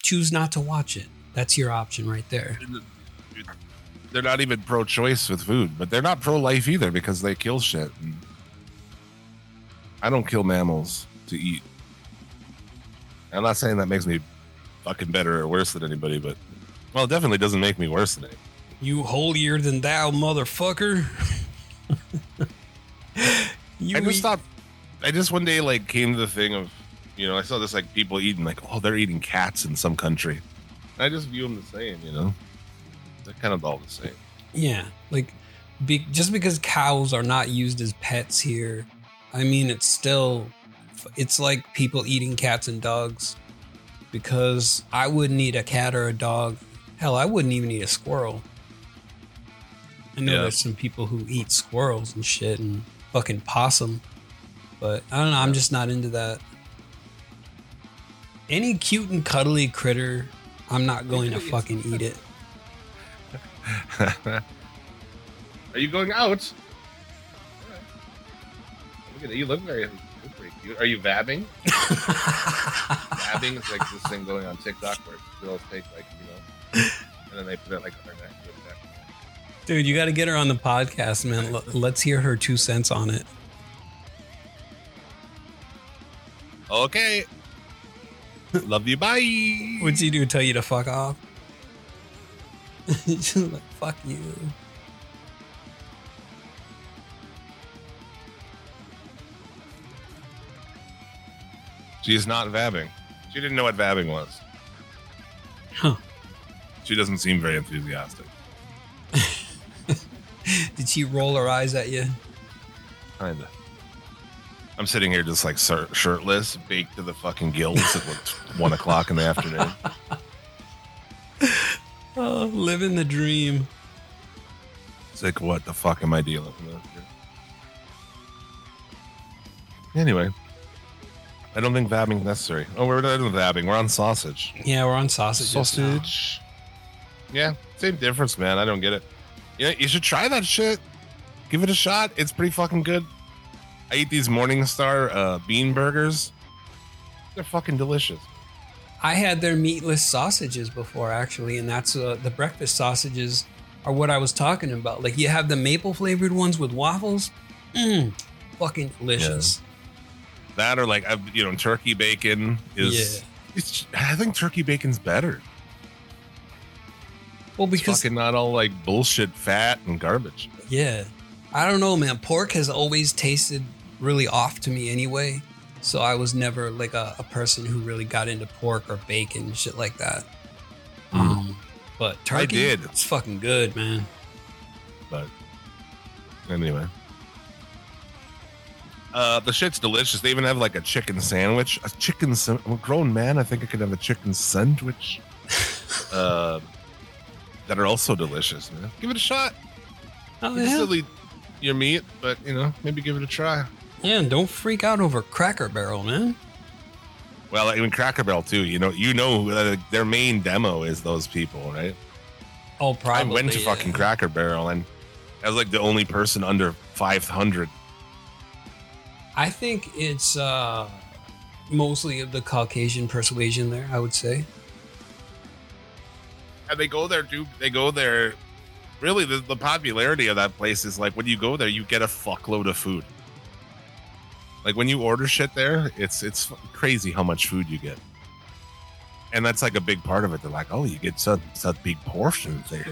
choose not to watch it. That's your option right there. They're not even pro-choice with food, but they're not pro-life either because they kill shit. And I don't kill mammals to eat. I'm not saying that makes me fucking better or worse than anybody, but, well, it definitely doesn't make me worse than anybody. You holier than thou, motherfucker. you I just eat- stopped. I just one day like came to the thing of, you know, I saw this like people eating like, oh, they're eating cats in some country. And I just view them the same, you know. They're kind of all the same. Yeah, like be- just because cows are not used as pets here, I mean, it's still, it's like people eating cats and dogs. Because I wouldn't eat a cat or a dog. Hell, I wouldn't even eat a squirrel. I know yeah. There's some people who eat squirrels and shit and fucking possum. But I don't know. I'm just not into that. Any cute and cuddly critter, I'm not going to fucking eat it. Are you going out? Look at you. Look very cute. Are you vabbing? Vabbing is like this thing going on TikTok where girls take like, you know, and then they put it like on their neck. Dude, you got to get her on the podcast, man. L- let's hear her two cents on it. Okay. Love you. Bye. What'd she do? Tell you to fuck off? She's like, fuck you. She's not vabbing. She didn't know what vabbing was. Huh. She doesn't seem very enthusiastic. Did she roll her eyes at you? Kinda. I'm sitting here just like shirtless, baked to the fucking gills at one o'clock in the afternoon. Oh, living the dream. It's like, what the fuck am I dealing with here? Anyway, I don't think vabbing is necessary. Oh, we're not doing vabbing. We're on sausage. Yeah, we're on sausage. Sausage. Yeah, same difference, man. I don't get it. Yeah, you should try that shit. Give it a shot. It's pretty fucking good. I eat these Morningstar uh, bean burgers. They're fucking delicious. I had their meatless sausages before, actually, and that's uh, the breakfast sausages are what I was talking about. Like, you have the maple flavored ones with waffles. Mmm, fucking delicious. Yeah. That or like, I've, you know, turkey bacon is. Yeah. It's, I think turkey bacon's better. Well, because it's fucking not all like bullshit fat and garbage. Yeah. I don't know, man. Pork has always tasted really off to me anyway. So I was never like a, a person who really got into pork or bacon and shit like that. Mm. Um, but turkey, I did. It's fucking good, man. But anyway. Uh, the shit's delicious. They even have like a chicken sandwich. A chicken sandwich. I'm a grown man. I think I could have a chicken sandwich. uh... That are also delicious, man. Give it a shot. Oh, yeah. Still eat your meat, but, you know, maybe give it a try. Yeah, and don't freak out over Cracker Barrel, man. Well, I mean, Cracker Barrel, too. You know, you know, uh, their main demo is those people, right? Oh, probably. I went to yeah. fucking Cracker Barrel, and I was like the only person under five hundred. I think it's uh, mostly of the Caucasian persuasion there, I would say. And they go there, dude. They go there. Really, the, the popularity of that place is like when you go there, you get a fuckload of food. Like when you order shit there, it's it's crazy how much food you get. And that's like a big part of it. They're like, oh, you get such such big portions there.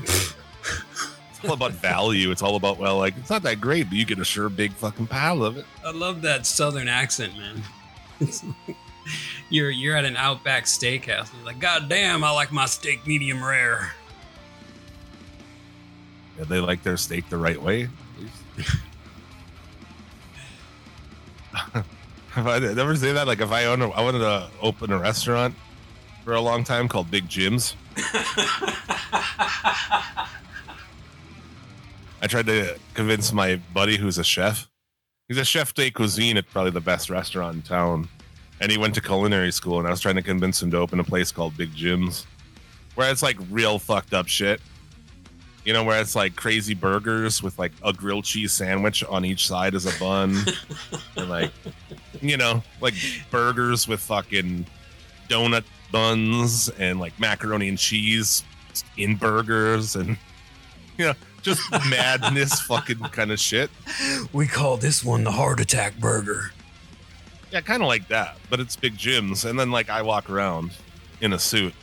It's all about value. It's all about, well, like, it's not that great, but you get a sure big fucking pile of it. I love that Southern accent, man. It's like you're you're at an Outback Steakhouse. And you're like, God damn, I like my steak medium rare. Yeah, they like their steak the right way. Have I never say that? Like, if I own, a, I wanted to open a restaurant for a long time called Big Jim's. I tried to convince my buddy who's a chef. He's a chef de cuisine at probably the best restaurant in town. And he went to culinary school, and I was trying to convince him to open a place called Big Jim's, where it's like real fucked up shit. You know, where it's like crazy burgers with like a grilled cheese sandwich on each side as a bun. And like, you know, like burgers with fucking donut buns and like macaroni and cheese in burgers and, you know, just madness fucking kind of shit. We call this one the heart attack burger. Yeah, kind of like that, but it's Big Jim's. And then like I walk around in a suit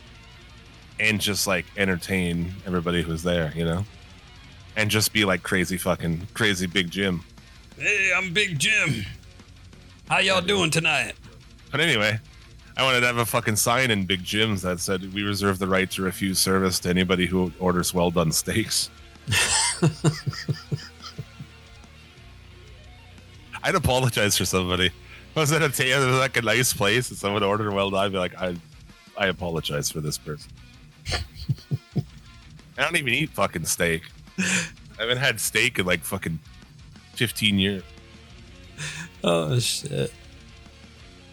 and just like entertain everybody who's there, you know, and just be like crazy fucking crazy Big Jim. Hey, I'm Big Jim. How y'all doing tonight? But anyway, I wanted to have a fucking sign in Big Jim's that said, "We reserve the right to refuse service to anybody who orders well done steaks." I'd apologize for somebody. I was at a t- like a nice place and someone ordered well done. I'd be like, I, I apologize for this person. I don't even eat fucking steak. I haven't had steak in like fucking fifteen years. Oh shit.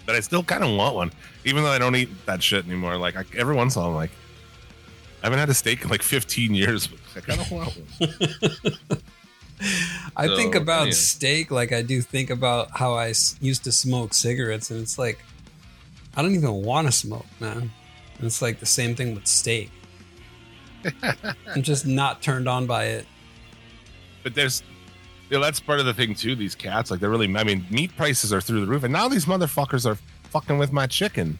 But I still kind of want one, even though I don't eat that shit anymore. Like I, every once in a while I'm like, I haven't had a steak in like fifteen years, but I kind of want one. I so, think about yeah. steak like I do think about how I used to smoke cigarettes, and it's like I don't even want to smoke, man. And it's like the same thing with steak. I'm just not turned on by it. But there's, you know, that's part of the thing too. These cats, like they're really, I mean, meat prices are through the roof, and now these motherfuckers are fucking with my chicken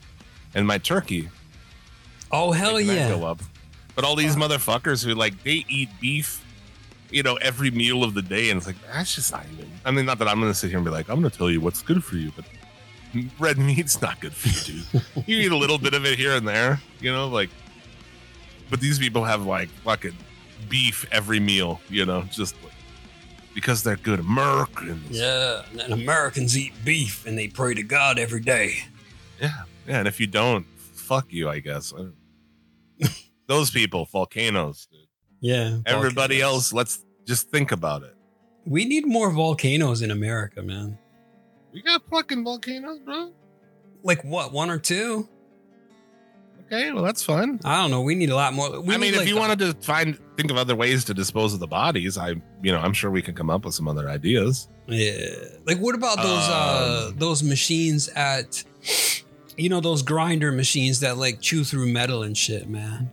and my turkey. Oh hell like, yeah! Go up. But all these wow. motherfuckers who like they eat beef, you know, every meal of the day, and it's like that's just not even. I mean, not that I'm going to sit here and be like, I'm going to tell you what's good for you, but red meat's not good for you, dude. You eat a little bit of it here and there, you know, like. But these people have like fucking beef every meal, you know, just like, because they're good Americans. Yeah, and Americans eat beef and they pray to God every day. Yeah, yeah, and if you don't, fuck you, I guess. Those people, volcanoes, dude. Yeah, volcanoes. Everybody else, let's just think about it. We need more volcanoes in America, man. We got fucking volcanoes, bro. Like what, one or two? Okay, well, that's fun. I don't know. We need a lot more. We I mean, if like you the, wanted to find, think of other ways to dispose of the bodies, I, you know, I'm sure we can come up with some other ideas. Yeah. Like, what about those, uh, uh, those machines at, you know, those grinder machines that like chew through metal and shit, man.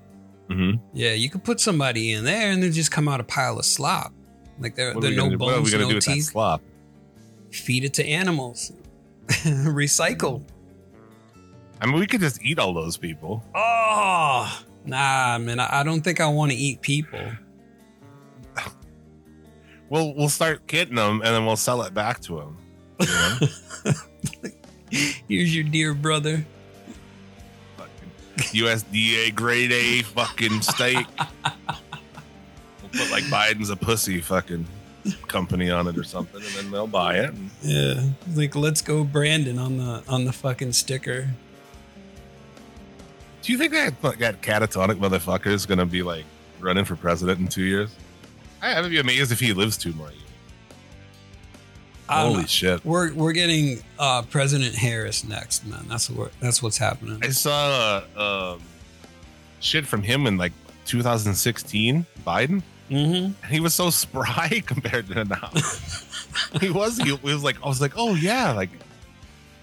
Mm-hmm. Yeah. You could put somebody in there and they just come out a pile of slop. Like there, there are no bones, what are we gonna no do with teeth. That slop? Feed it to animals. Recycle. Mm-hmm. I mean, we could just eat all those people. Oh, nah, man. I don't think I want to eat people. We'll, we'll start getting them and then we'll sell it back to them. You know? Here's your dear brother. Fucking U S D A grade A fucking steak. We'll put like Biden's a pussy fucking company on it or something, and then they'll buy it. Yeah. Like, let's go Brandon on the on the fucking sticker. Do you think that, that catatonic motherfucker is going to be like running for president in two years? I would be amazed if he lives two more years. Um, Holy shit! We're we're getting uh, President Harris next, man. That's what that's what's happening. I saw uh, um, shit from him in like two thousand sixteen, Biden. Mm-hmm. He was so spry compared to now. he was. He was like I was like, oh yeah, like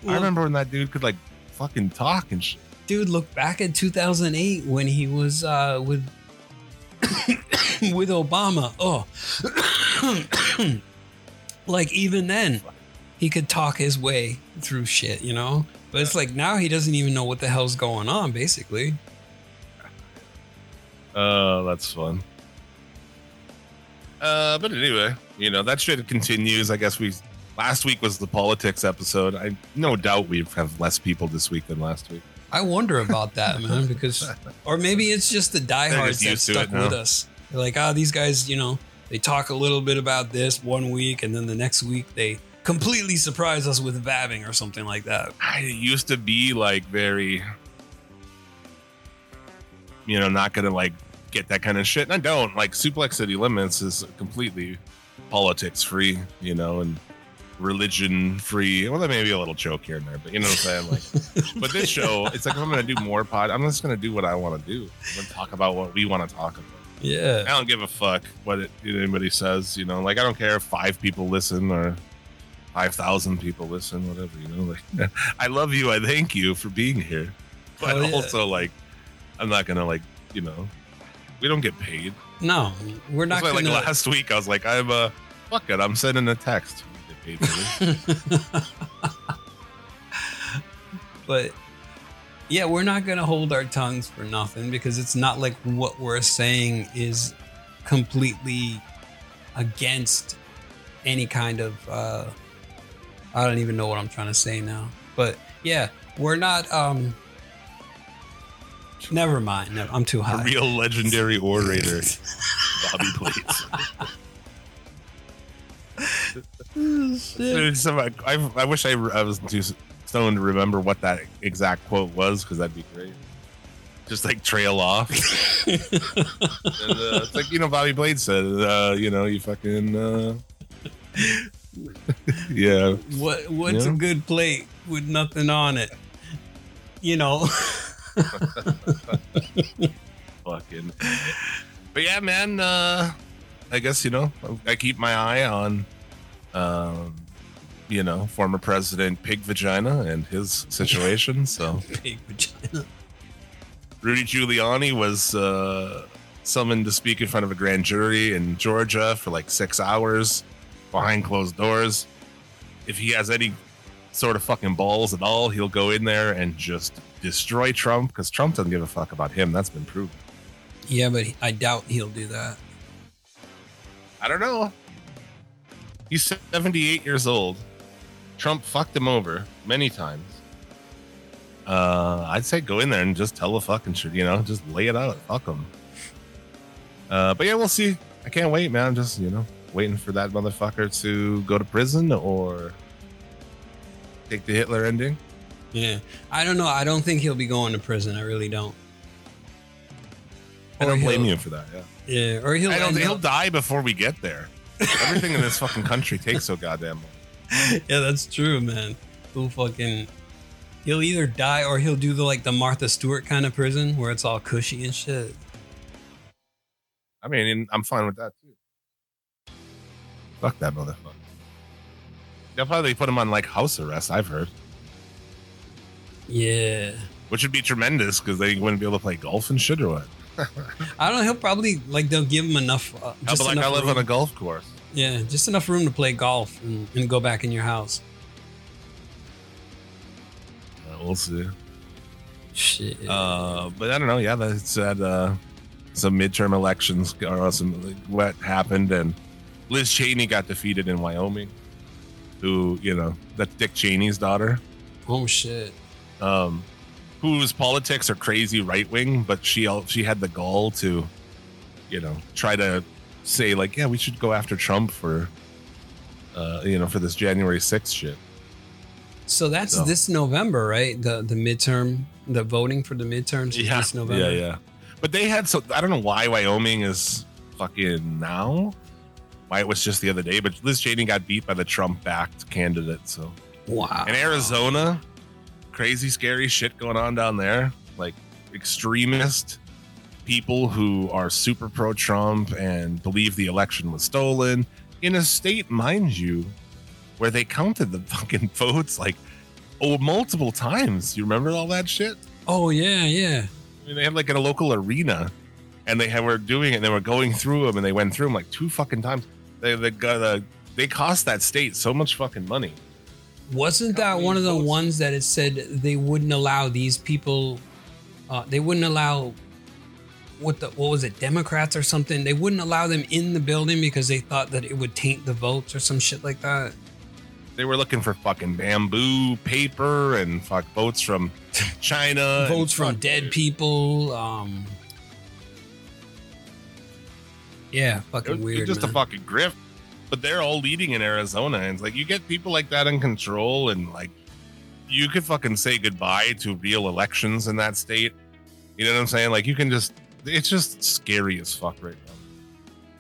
well, I remember when that dude could like fucking talk and shit. Dude, look back at two thousand eight when he was uh, with with Obama. Oh, like even then, he could talk his way through shit, you know. But it's like now he doesn't even know what the hell's going on, basically. Oh, uh, that's fun. Uh, but anyway, you know, that shit continues. I guess we last week was the politics episode. I no doubt we have less people this week than last week. I wonder about that, man, because or maybe it's just the diehards that stuck with us. They're like, ah, oh, these guys, you know, they talk a little bit about this one week, and then the next week they completely surprise us with vabbing or something like that. I used to be like very, you know, not gonna like get that kind of shit, and I don't like Suplex City Limits is completely politics free, you know, and religion free. Well, there may be a little joke here and there, but you know what I'm saying? Like, but this show, it's like, if I'm going to do more pod, I'm just going to do what I want to do. I'm going to talk about what we want to talk about. Yeah. I don't give a fuck what it, anybody says, you know, like, I don't care if five people listen or five thousand people listen, whatever, you know, like, I love you. I thank you for being here. But oh, yeah. Also, like, I'm not going to, like, you know, we don't get paid. No, we're not going like, to. Like, last week, I was like, I'm uh, fuck it. I'm sending a text. But yeah, we're not gonna hold our tongues for nothing, because it's not like what we're saying is completely against any kind of uh I don't even know what I'm trying to say now, but yeah, we're not um never mind no, I'm too high. A real legendary orator. Bobby Blades. I, I wish I, I was too stoned to remember what that exact quote was, because that'd be great. Just like trail off. And, uh, it's like, you know, Bobby Blades said, uh, you know, you fucking uh... yeah. What what's yeah. a good plate with nothing on it? You know. Fucking. But yeah, man. Uh, I guess, you know, I keep my eye on. Um, you know, former president Pig Vagina and his situation. So, Pig Vagina. Rudy Giuliani was uh, summoned to speak in front of a grand jury in Georgia for like six hours behind closed doors. If he has any sort of fucking balls at all, he'll go in there and just destroy Trump, because Trump doesn't give a fuck about him. That's been proven. Yeah, but I doubt he'll do that. I don't know. He's seventy-eight years old. Trump fucked him over many times. Uh, I'd say go in there and just tell the fucking shit, you know, just lay it out. Fuck him. Uh, but yeah, we'll see. I can't wait, man. I'm just, you know, waiting for that motherfucker to go to prison or take the Hitler ending. Yeah. I don't know. I don't think he'll be going to prison. I really don't. I don't blame you for that. Yeah. Yeah. Or he'll, I don't, he'll die before we get there. Everything in this fucking country takes so goddamn long. Yeah, that's true, man. He'll fucking, he'll either die or he'll do the like the Martha Stewart kind of prison where it's all cushy and shit. I mean, I'm fine with that too. Fuck that motherfucker. They'll probably put him on like house arrest, I've heard. Yeah. Which would be tremendous, because they wouldn't be able to play golf and shit or what. I don't know. He'll probably like they'll give him enough. Uh, just like enough I live room. On a golf course. Yeah, just enough room to play golf and, and go back in your house. Uh, we'll see. Shit. Uh, but I don't know. Yeah, that's at uh, some midterm elections or some like, what happened, and Liz Cheney got defeated in Wyoming. Who, you know, that's Dick Cheney's daughter. Oh shit. Um. Whose politics are crazy right wing, but she she had the gall to, you know, try to say like, yeah, we should go after Trump for, uh, you know, for this January sixth shit. So that's so. This November, right? The the midterm, the voting for the midterms is yeah. this November. Yeah, yeah. But they had so I don't know why Wyoming is fucking now. Why it was just the other day, but Liz Cheney got beat by the Trump-backed candidate. So wow. In Arizona. Crazy, scary shit going on down there. Like extremist people who are super pro-Trump and believe the election was stolen in a state, mind you, where they counted the fucking votes like oh multiple times. You remember all that shit? Oh yeah, yeah. I mean, they had like in a local arena, and they had, were doing it. And they were going through them, and they went through them like two fucking times. They they got uh, they cost that state so much fucking money. Wasn't that one of the ones that it said they wouldn't allow these people, uh, they wouldn't allow what the what was it, Democrats or something. They wouldn't allow them in the building because they thought that it would taint the votes or some shit like that. They were looking for fucking bamboo paper and fuck votes from China. Votes from dead people. Um, yeah, fucking it was, weird. It was just man. a fucking grift. But they're all leading in Arizona. And it's like you get people like that in control, and like you could fucking say goodbye to real elections in that state. You know what I'm saying? Like you can just, it's just scary as fuck right now.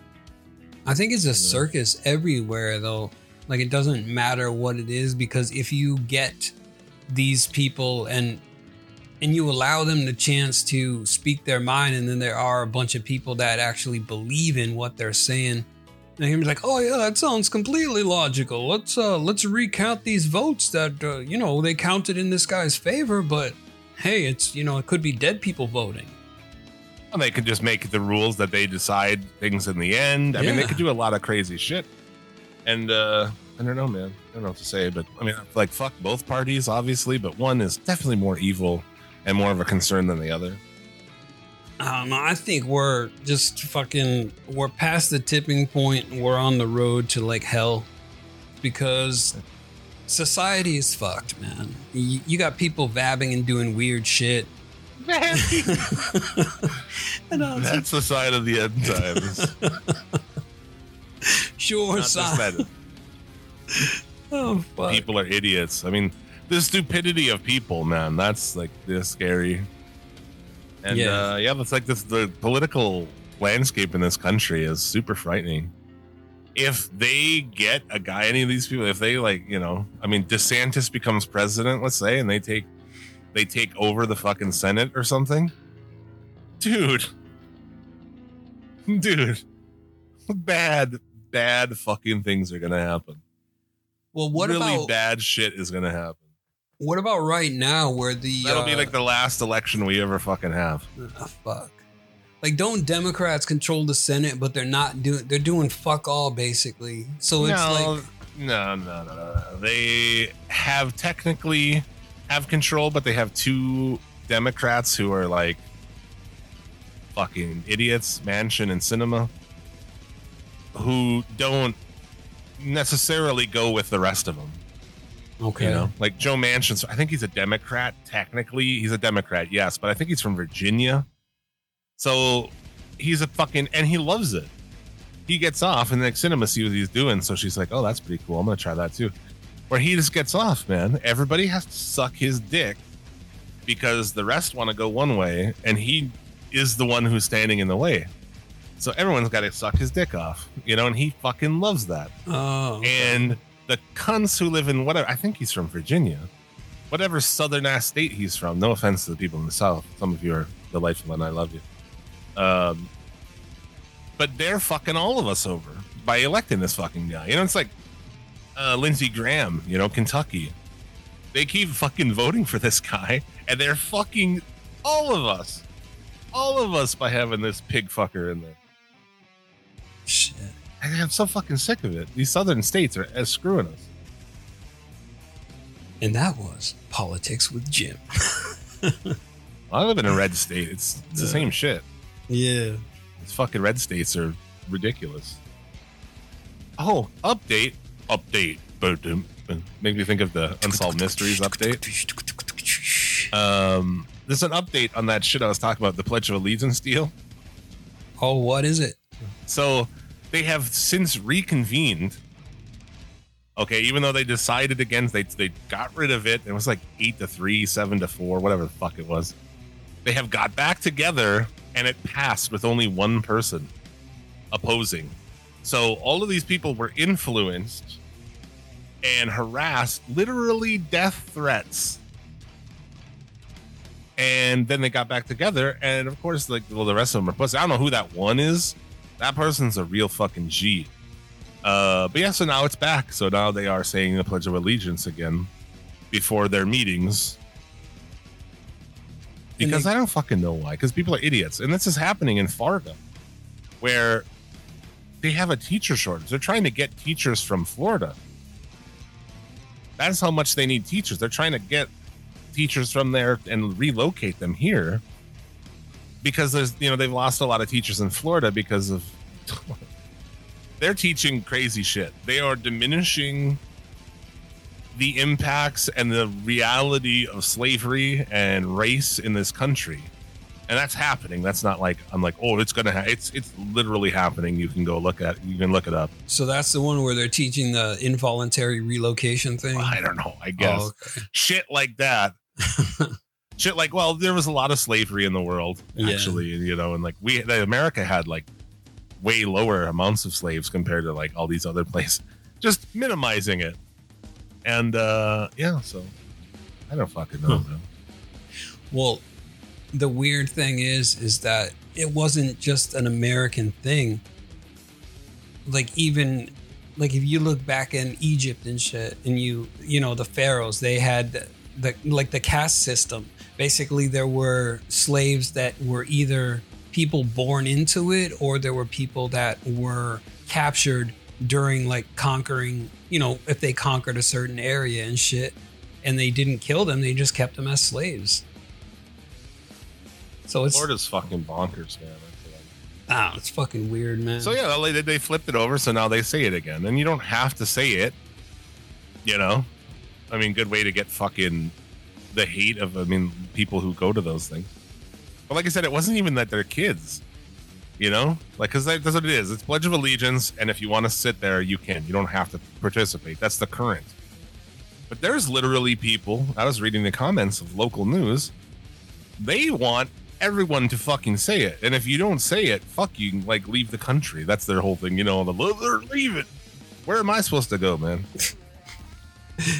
I think it's a yeah. circus everywhere though. Like, it doesn't matter what it is, because if you get these people and and you allow them the chance to speak their mind, and then there are a bunch of people that actually believe in what they're saying, and they're like, oh yeah, that sounds completely logical. Let's uh, let's recount these votes that uh, you know they counted in this guy's favor, but hey, it's you know it could be dead people voting. And they could just make the rules that they decide things in the end. I yeah. mean, they could do a lot of crazy shit. And uh, I don't know, man. I don't know what to say, but I mean, like, fuck both parties, obviously, but one is definitely more evil and more of a concern than the other. Um, I think we're just fucking, we're past the tipping point. We're on the road to like hell, because society is fucked, man. You, you got people vabbing and doing weird shit. And also, that's the sign of the end times. Sure, side. Oh, fuck. People are idiots. I mean, the stupidity of people, man, that's like this scary. And yeah, uh, yeah that's like this, the political landscape in this country is super frightening. If they get a guy, any of these people, if they like, you know, I mean, DeSantis becomes president, let's say, and they take, they take over the fucking Senate or something. Dude, dude, bad. Bad fucking things are gonna happen. Well, what really about, bad shit is gonna happen? What about right now, where the that'll uh, be like the last election we ever fucking have? Oh, fuck! Like, don't Democrats control the Senate? But they're not doing. They're doing fuck all basically. So it's no, like no, no, no, no. They have technically have control, but they have two Democrats who are like fucking idiots, Manchin and Sinema, who don't necessarily go with the rest of them. Okay. You know, like Joe Manchin, I think he's a Democrat. Technically, he's a Democrat, yes, but I think he's from Virginia. So he's a fucking, and he loves it. He gets off, and then Sinema sees what he's doing, so she's like, oh, that's pretty cool. I'm going to try that too. Where he just gets off, man. Everybody has to suck his dick because the rest want to go one way, and he is the one who's standing in the way. So everyone's got to suck his dick off, you know, and he fucking loves that. Oh, okay. And the cunts who live in whatever, I think he's from Virginia, whatever southern ass state he's from. No offense to the people in the South. Some of you are delightful and I love you. Um, but they're fucking all of us over by electing this fucking guy. You know, it's like uh, Lindsey Graham, you know, Kentucky. They keep fucking voting for this guy, and they're fucking all of us, all of us by having this pig fucker in there. Shit. I'm so fucking sick of it. These southern states are as screwing us. And that was Politics with Jim. I live in a red state. It's, it's the same shit. Yeah. These fucking red states are ridiculous. Oh, update. Update. Make me think of the Unsolved Mysteries update. Um, there's an update on that shit I was talking about, the Pledge of Allegiance deal. Oh, what is it? So they have since reconvened. Okay, even though they decided against, they they got rid of it. It was like eight to three, seven to four, whatever the fuck it was. They have got back together, and it passed with only one person opposing. So all of these people were influenced and harassed, literally death threats. And then they got back together, and of course, like, well, the rest of them are pussy. I don't know who that one is. That person's a real fucking G. Uh, but yeah, so now it's back. So now they are saying the Pledge of Allegiance again before their meetings. Because they, I don't fucking know why. Because people are idiots. And this is happening in Florida, where they have a teacher shortage. They're trying to get teachers from Florida. That's how much they need teachers. They're trying to get teachers from there and relocate them here. because there's, you know, they've lost a lot of teachers in Florida because of they're teaching crazy shit. They are diminishing the impacts and the reality of slavery and race in this country. And that's happening. That's not like I'm like, oh, it's gonna. Ha-. It's it's literally happening. You can go look at. You can look it up. So that's the one where they're teaching the involuntary relocation thing. Well, I don't know. I guess oh, okay. Shit like that. Shit like, well, there was a lot of slavery in the world actually, yeah. You know, and like we, America had like way lower amounts of slaves compared to like all these other places. Just minimizing it, and uh, yeah. So I don't fucking know. Huh. Well. The weird thing is, is that it wasn't just an American thing. Like even, like if you look back in Egypt and shit, and you, you know, the pharaohs, they had the like the caste system. Basically, there were slaves that were either people born into it, or there were people that were captured during like conquering. You know, if they conquered a certain area and shit, and they didn't kill them, they just kept them as slaves. So it's Florida's fucking bonkers, man. Oh, it's fucking weird, man. So yeah, they, they flipped it over, so now they say it again, and you don't have to say it. You know, I mean, good way to get fucking the hate of, I mean, people who go to those things. But like I said, it wasn't even that they're kids. You know, like because that's what it is. It's Pledge of Allegiance, and if you want to sit there, you can. You don't have to participate. That's the current. But there's literally people. I was reading the comments of local news. They want everyone to fucking say it, and if you don't say it, fuck you, like leave the country. That's their whole thing, you know. The leave it. Where am I supposed to go, man?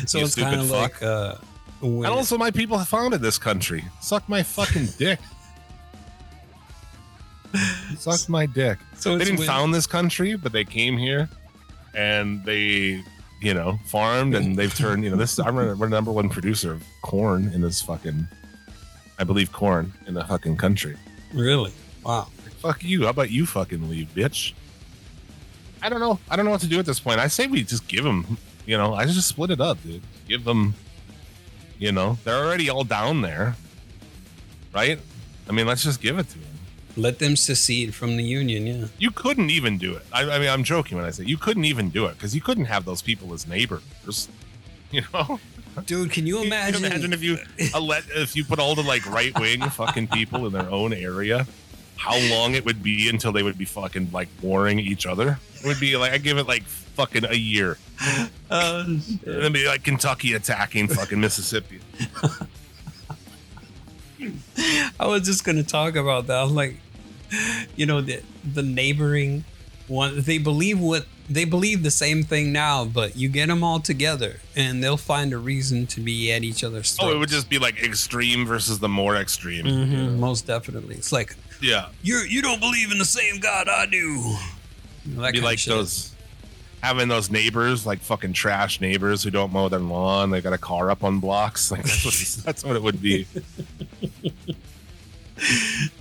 So you it's kind of like, uh, and also my people have founded this country. Suck my fucking dick. Suck my dick. So they didn't weird. found this country, but they came here and they, you know, farmed and they've turned. You know, this. I'm we're the number one producer of corn in this fucking. I believe corn in the fucking country. Really? Wow. Fuck you. How about you fucking leave, bitch? I don't know. I don't know what to do at this point. I say we just give them, you know, I just split it up, dude. Give them, you know, they're already all down there. Right? I mean, let's just give it to them. Let them secede from the union. Yeah. You couldn't even do it. I, I mean, I'm joking when I say you couldn't even do it because you couldn't have those people as neighbors, you know? Dude, can you imagine? Can you imagine if you let if you put all the like right wing fucking people in their own area, how long it would be until they would be fucking like warring each other? It would be like I give it like fucking a year. Uh, It'd be like Kentucky attacking fucking Mississippi. I was just gonna talk about that. I'm like, you know, the the neighboring one. They believe what. They believe the same thing now, but you get them all together and they'll find a reason to be at each other's throats. Oh, it would just be like extreme versus the more extreme. Mm-hmm, you know? Most definitely. It's like, yeah, you you don't believe in the same God I do. You know, that be like those having those neighbors, like fucking trash neighbors who don't mow their lawn. They got a car up on blocks. Like that's what, that's what it would be.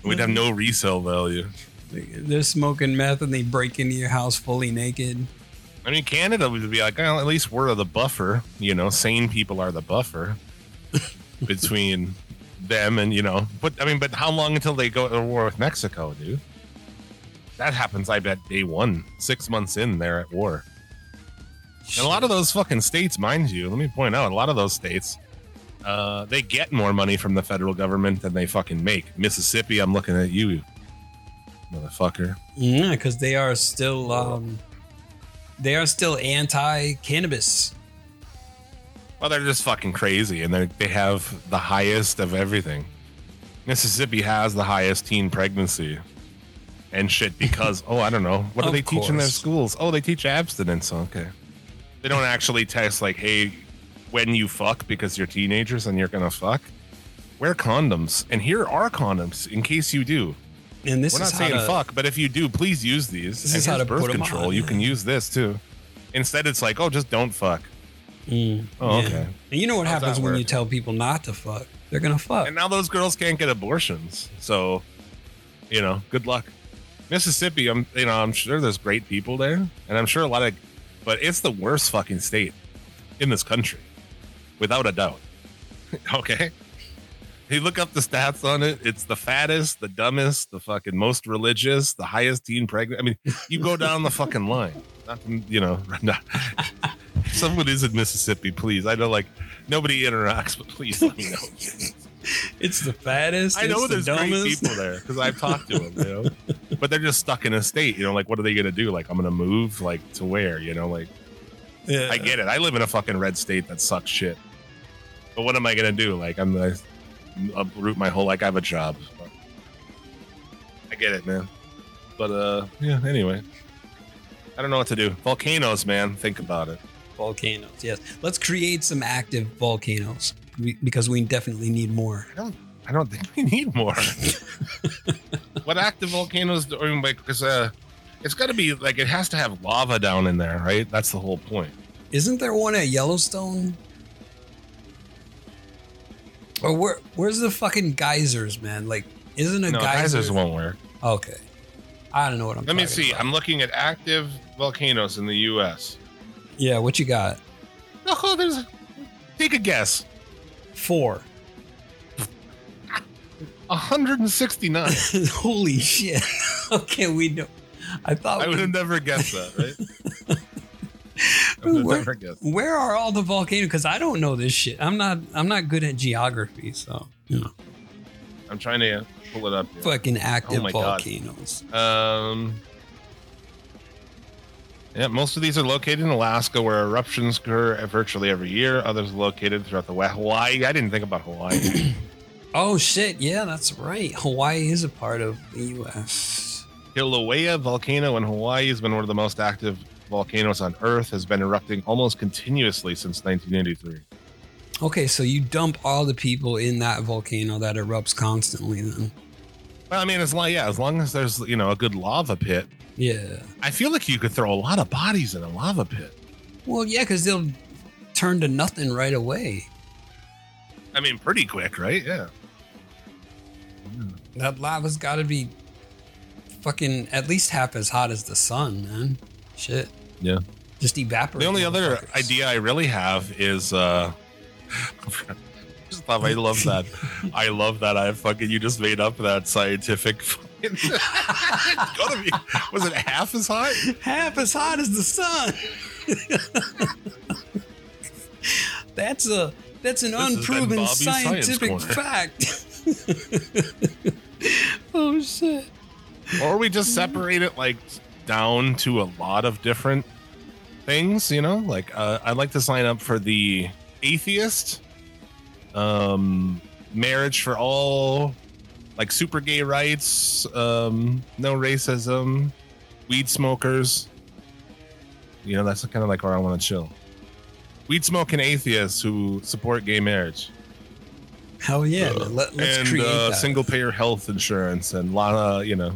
We'd have no resale value. They're smoking meth and they break into your house fully naked. I mean, Canada would be like, well, at least we're the buffer. You know, sane people are the buffer between them and, you know. But, I mean, but how long until they go to war with Mexico, dude? That happens, I bet, day one. Six months in, they're at war. Shit. And a lot of those fucking states, mind you, let me point out, a lot of those states, uh, they get more money from the federal government than they fucking make. Mississippi, I'm looking at you. Motherfucker. Yeah, because they are still um, they are still anti-cannabis. Well, they're just fucking crazy, and they they have the highest of everything. Mississippi has the highest teen pregnancy and shit because oh, I don't know, what do they course. teach in their schools? Oh, they teach abstinence. Okay, they don't actually test like, hey, when you fuck because you're teenagers and you're gonna fuck, wear condoms, and here are condoms in case you do. And this We're is not saying to, fuck, but if you do, please use these. This and is how to birth put control. On, you man. Can use this too. Instead, it's like, oh, just don't fuck. Mm, oh, yeah. Okay. And you know what How's happens when work? You tell people not to fuck? They're gonna fuck. And now those girls can't get abortions. So, you know, good luck, Mississippi. I'm, you know, I'm sure there's great people there, and I'm sure a lot of, but it's the worst fucking state in this country, without a doubt. Okay. you look up the stats on it, it's the fattest, the dumbest, the fucking most religious, the highest teen pregnant. I mean, you go down the fucking line. Nothing, you know, not, someone is in Mississippi, please. I know, like, nobody interacts, but please let me know. It's the fattest. I know there's the great people there because I've talked to them, you know, but they're just stuck in a state. You know, like, what are they going to do? Like, I'm going to move, like, to where, you know, like, yeah. I get it. I live in a fucking red state that sucks shit. But what am I going to do? Like, I'm going to uproot my whole, like, I have a job. So. I get it, man. But, uh, yeah, anyway, I don't know what to do. Volcanoes, man. Think about it. Volcanoes. Yes. Let's create some active volcanoes. We, because we definitely need more. I don't. I don't think we need more. What active volcanoes? Do, I mean, like, because uh, it's got to be like it has to have lava down in there, right? That's the whole point. Isn't there one at Yellowstone? Or where? Where's the fucking geysers, man? Like, isn't a no, geyser? Geysers won't work. Okay. I don't know what I'm. Let me see. About. I'm looking at active volcanoes in the U S Yeah, what you got? Oh, there's. Take a guess. Four. one hundred sixty-nine. Holy shit. Okay, we know. I thought I would we... have never guessed that, right? I would where, never guessed. Where are all the volcanoes? Because I don't know this shit. I'm not I'm not good at geography, so you know. I'm trying to pull it up here. Fucking active oh volcanoes. God. Um Yeah, most of these are located in Alaska, where eruptions occur virtually every year. Others are located throughout the West. Hawaii. I didn't think about Hawaii. Oh, shit. Yeah, that's right. Hawaii is a part of the U S Kilauea volcano in Hawaii has been one of the most active volcanoes on Earth, has been erupting almost continuously since nineteen eighty-three. Okay, so you dump all the people in that volcano that erupts constantly then. Well, I mean, as long, yeah, as long as there's, you know, a good lava pit. Yeah. I feel like you could throw a lot of bodies in a lava pit. Well, yeah, because they'll turn to nothing right away. I mean, pretty quick, right? Yeah. That lava's got to be fucking at least half as hot as the sun, man. Shit. Yeah. Just evaporate. The only other idea I really have is... uh just thought I love that. I love that. I fucking... You just made up that scientific... It's gotta be, was it half as hot? Half as hot as the sun. That's a that's an this unproven scientific fact. Oh shit! Or we just separate it like down to a lot of different things, you know? Like uh, I'd like to sign up for the atheist, um, marriage for all. Like super gay rights, um, no racism, weed smokers. You know, that's kind of like where I want to chill. Weed smoking atheists who support gay marriage. Hell yeah. Uh, Let, let's and create uh, single payer health insurance and lot of, you know,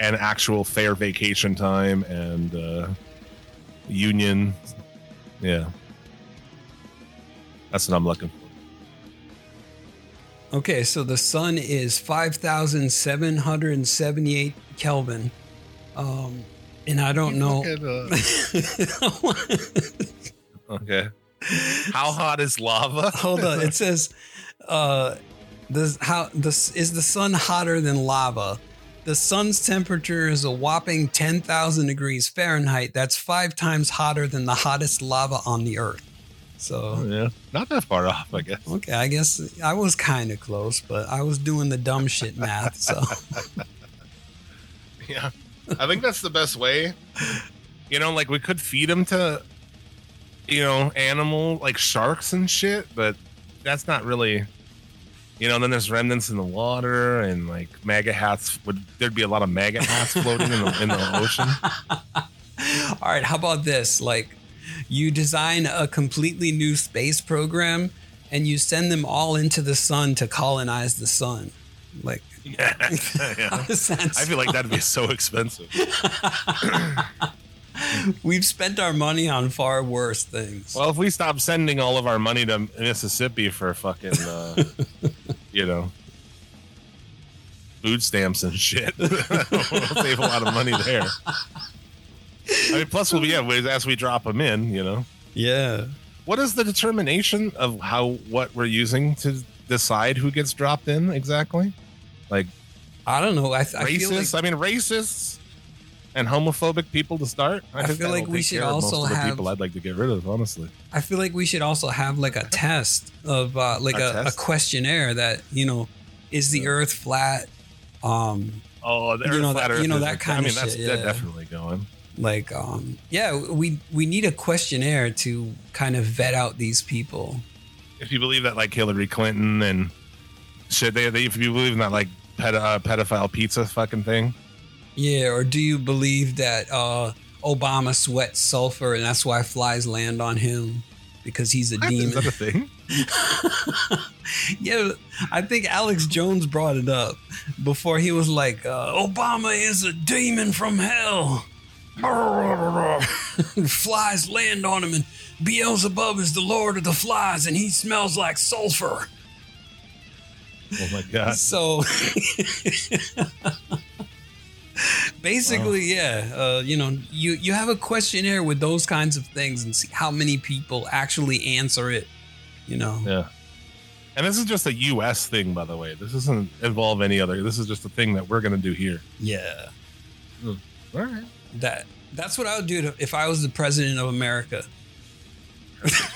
and actual fair vacation time and uh, union. Yeah. That's what I'm looking for. Okay, so the sun is five thousand seven hundred seventy-eight Kelvin. Um, and I don't know. At, uh... okay. How hot is lava? Hold on. It says, uh, this, how, this, is the sun hotter than lava? The sun's temperature is a whopping ten thousand degrees Fahrenheit. That's five times hotter than the hottest lava on the earth. So oh, yeah, not that far off, I guess. Okay, I guess I was kind of close, but I was doing the dumb shit math. So yeah, I think that's the best way. You know, like we could feed them to, you know, animal like sharks and shit, but that's not really, you know. And then there's remnants in the water, and like maggot hats. Would there'd be a lot of maggot hats floating in the in the ocean? All right, how about this, like. You design a completely new space program and you send them all into the sun to colonize the sun. Like, yeah, yeah. How does that sound? I feel like that'd be so expensive. We've spent our money on far worse things. Well, if we stop sending all of our money to Mississippi for fucking, uh, you know, food stamps and shit, we'll save a lot of money there. I mean, plus we'll be yeah, as we drop them in, you know. Yeah. What is the determination of how what we're using to decide who gets dropped in exactly? Like, I don't know. I, I racists. Feel like, I mean, racists and homophobic people to start. I, I think feel like we should also most have of the people I'd like to get rid of. Honestly, I feel like we should also have like a test of uh, like a, a, a questionnaire that, you know, is the yeah. Earth flat? Um, oh, the Earth, you know, flat that, Earth you know that kind I mean, of that's, shit. That's yeah. definitely going. Like, um, yeah, we we need a questionnaire to kind of vet out these people. If you believe that, like Hillary Clinton and shit, they, they if you believe in that, like ped, uh, pedophile pizza fucking thing. Yeah, or do you believe that uh, Obama sweats sulfur and that's why flies land on him because he's a I demon? Is that a thing? Yeah, I think Alex Jones brought it up before. He was like, uh, Obama is a demon from hell. Flies land on him, and Beelzebub is the lord of the flies, and he smells like sulfur. Oh my god! So basically, wow. yeah, uh, you know, you you have a questionnaire with those kinds of things, and see how many people actually answer it. You know, yeah. And this is just a U S thing, by the way. This doesn't involve any other. This is just a thing that we're gonna do here. Yeah. Mm. All right. That that's what I would do to, if I was the president of America. That's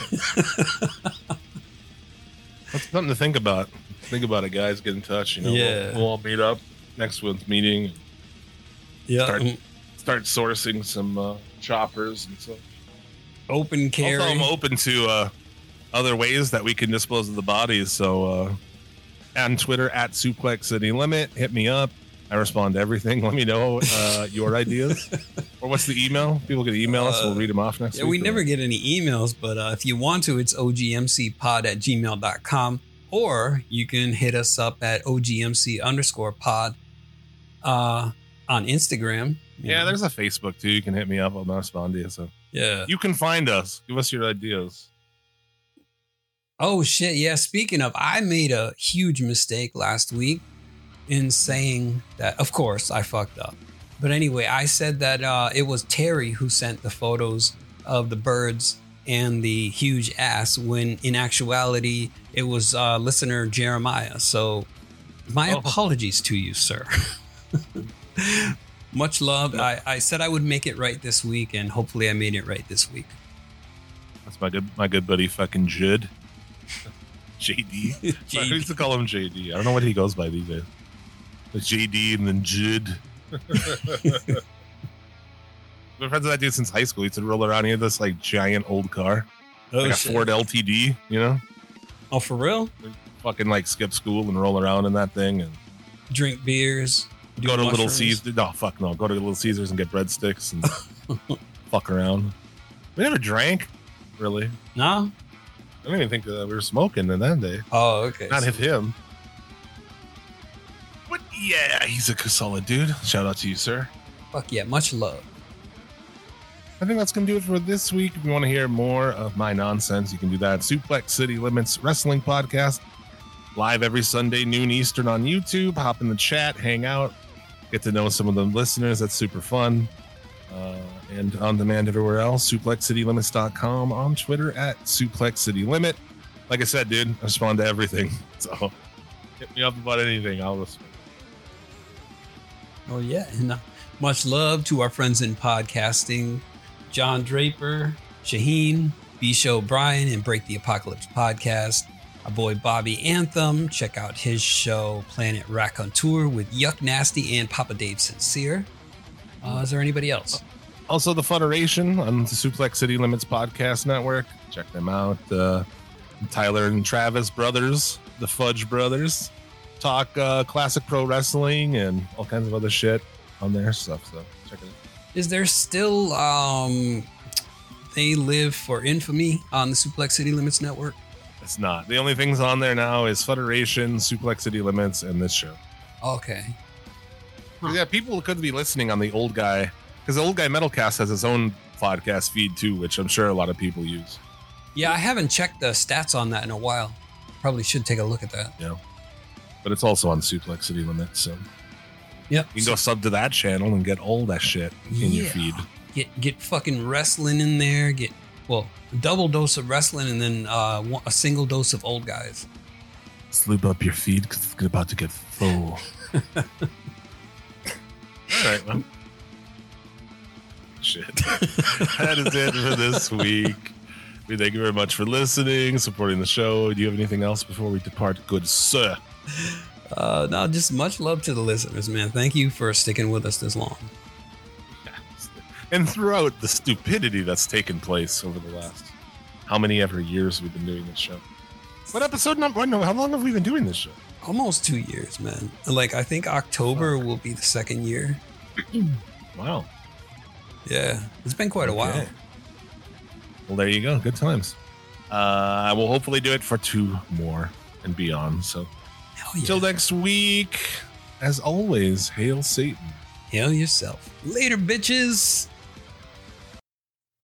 something to think about. Think about it, guys. Get in touch. You know, yeah. we'll, we'll all meet up next month's meeting. Yeah, start, start sourcing some uh, choppers and stuff. Open carry. Also, I'm open to uh, other ways that we can dispose of the bodies. So, uh, on Twitter at Suplex City Limit, hit me up. I respond to everything. Let me know uh, your ideas. Or what's the email? People can email us. We'll read them off next yeah, week. Yeah, we never get any emails, but uh, if you want to, it's O G M C pod at gmail dot com. Or you can hit us up at O G M C underscore pod uh, on Instagram. Yeah, know. There's a Facebook, too. You can hit me up. I'll respond to you. So. Yeah. You can find us. Give us your ideas. Oh, shit. Yeah, speaking of, I made a huge mistake last week. In saying that, of course, I fucked up. But anyway, I said that uh, it was Terry who sent the photos of the birds and the huge ass, when in actuality, it was uh, listener Jeremiah. So my oh. apologies to you, sir. Much love. I, I said I would make it right this week, and hopefully I made it right this week. That's my good, my good buddy, fucking Jid. J D. J D. I used to call him J D. I don't know what he goes by these days. The J D and then Jid. We're friends with that dude since high school. He used to roll around here in this like giant old car, oh, like a shit. Ford L T D, you know? Oh, for real? We'd fucking like skip school and roll around in that thing and drink beers. Go to mushrooms. Little Caesars. No, fuck no. Go to Little Caesars and get breadsticks and fuck around. We never drank, really. No. I didn't even think that we were smoking in that day. Oh, okay. Not so- hit him. Yeah, he's a solid dude. Shout out to you, sir. Fuck yeah, much love. I think that's going to do it for this week. If you want to hear more of my nonsense, you can do that at Suplex City Limits Wrestling Podcast. Live every Sunday, noon Eastern on YouTube. Hop in the chat, hang out, get to know some of the listeners. That's super fun. Uh, and on demand everywhere else, suplex city limits dot com. On Twitter at Suplex City Limit. Like I said, dude, I respond to everything. So hit me up about anything. I'll respond. Oh, yeah. And uh, much love to our friends in podcasting, John Draper, Shaheen, B-Show Brian, and Break the Apocalypse Podcast. Our boy Bobby Anthem. Check out his show, Planet Raconteur, with Yuck Nasty and Papa Dave Sincere. Uh, is there anybody else? Also, the Federation on the Suplex City Limits Podcast Network. Check them out. Uh, Tyler and Travis brothers, the Fudge Brothers. Talk uh, classic pro wrestling and all kinds of other shit on their stuff. So check it out. Is there still um, They Live for Infamy on the Suplex City Limits Network? It's not. The only things on there now is Federation, Suplex City Limits, and this show. Okay. Yeah, people could be listening on the Old Guy, because the Old Guy Metalcast has its own podcast feed too, which I'm sure a lot of people use. Yeah, I haven't checked the stats on that in a while. Probably should take a look at that. Yeah. But it's also on Suplex City Limits, so yep. You can go sub to that channel and get all that shit in yeah. your feed. Get get fucking wrestling in there. Get well, a double dose of wrestling and then uh, a single dose of old guys. Sloop up your feed because it's about to get full. All right, well. Shit. That is it for this week. We thank you very much for listening, supporting the show. Do you have anything else before we depart, good sir? Uh, no, just much love to the listeners, man. Thank you for sticking with us this long. And throughout the stupidity that's taken place over the last how many ever years we've been doing this show. What episode number? No, how long have we been doing this show? Almost two years, man. Like, I think October oh. will be the second year. Wow. Yeah, it's been quite a while. Yeah. Well, there you go. Good times. Uh, I will hopefully do it for two more and beyond. So Hell yeah. Till next week, as always, hail Satan. Hail yourself. Later, bitches.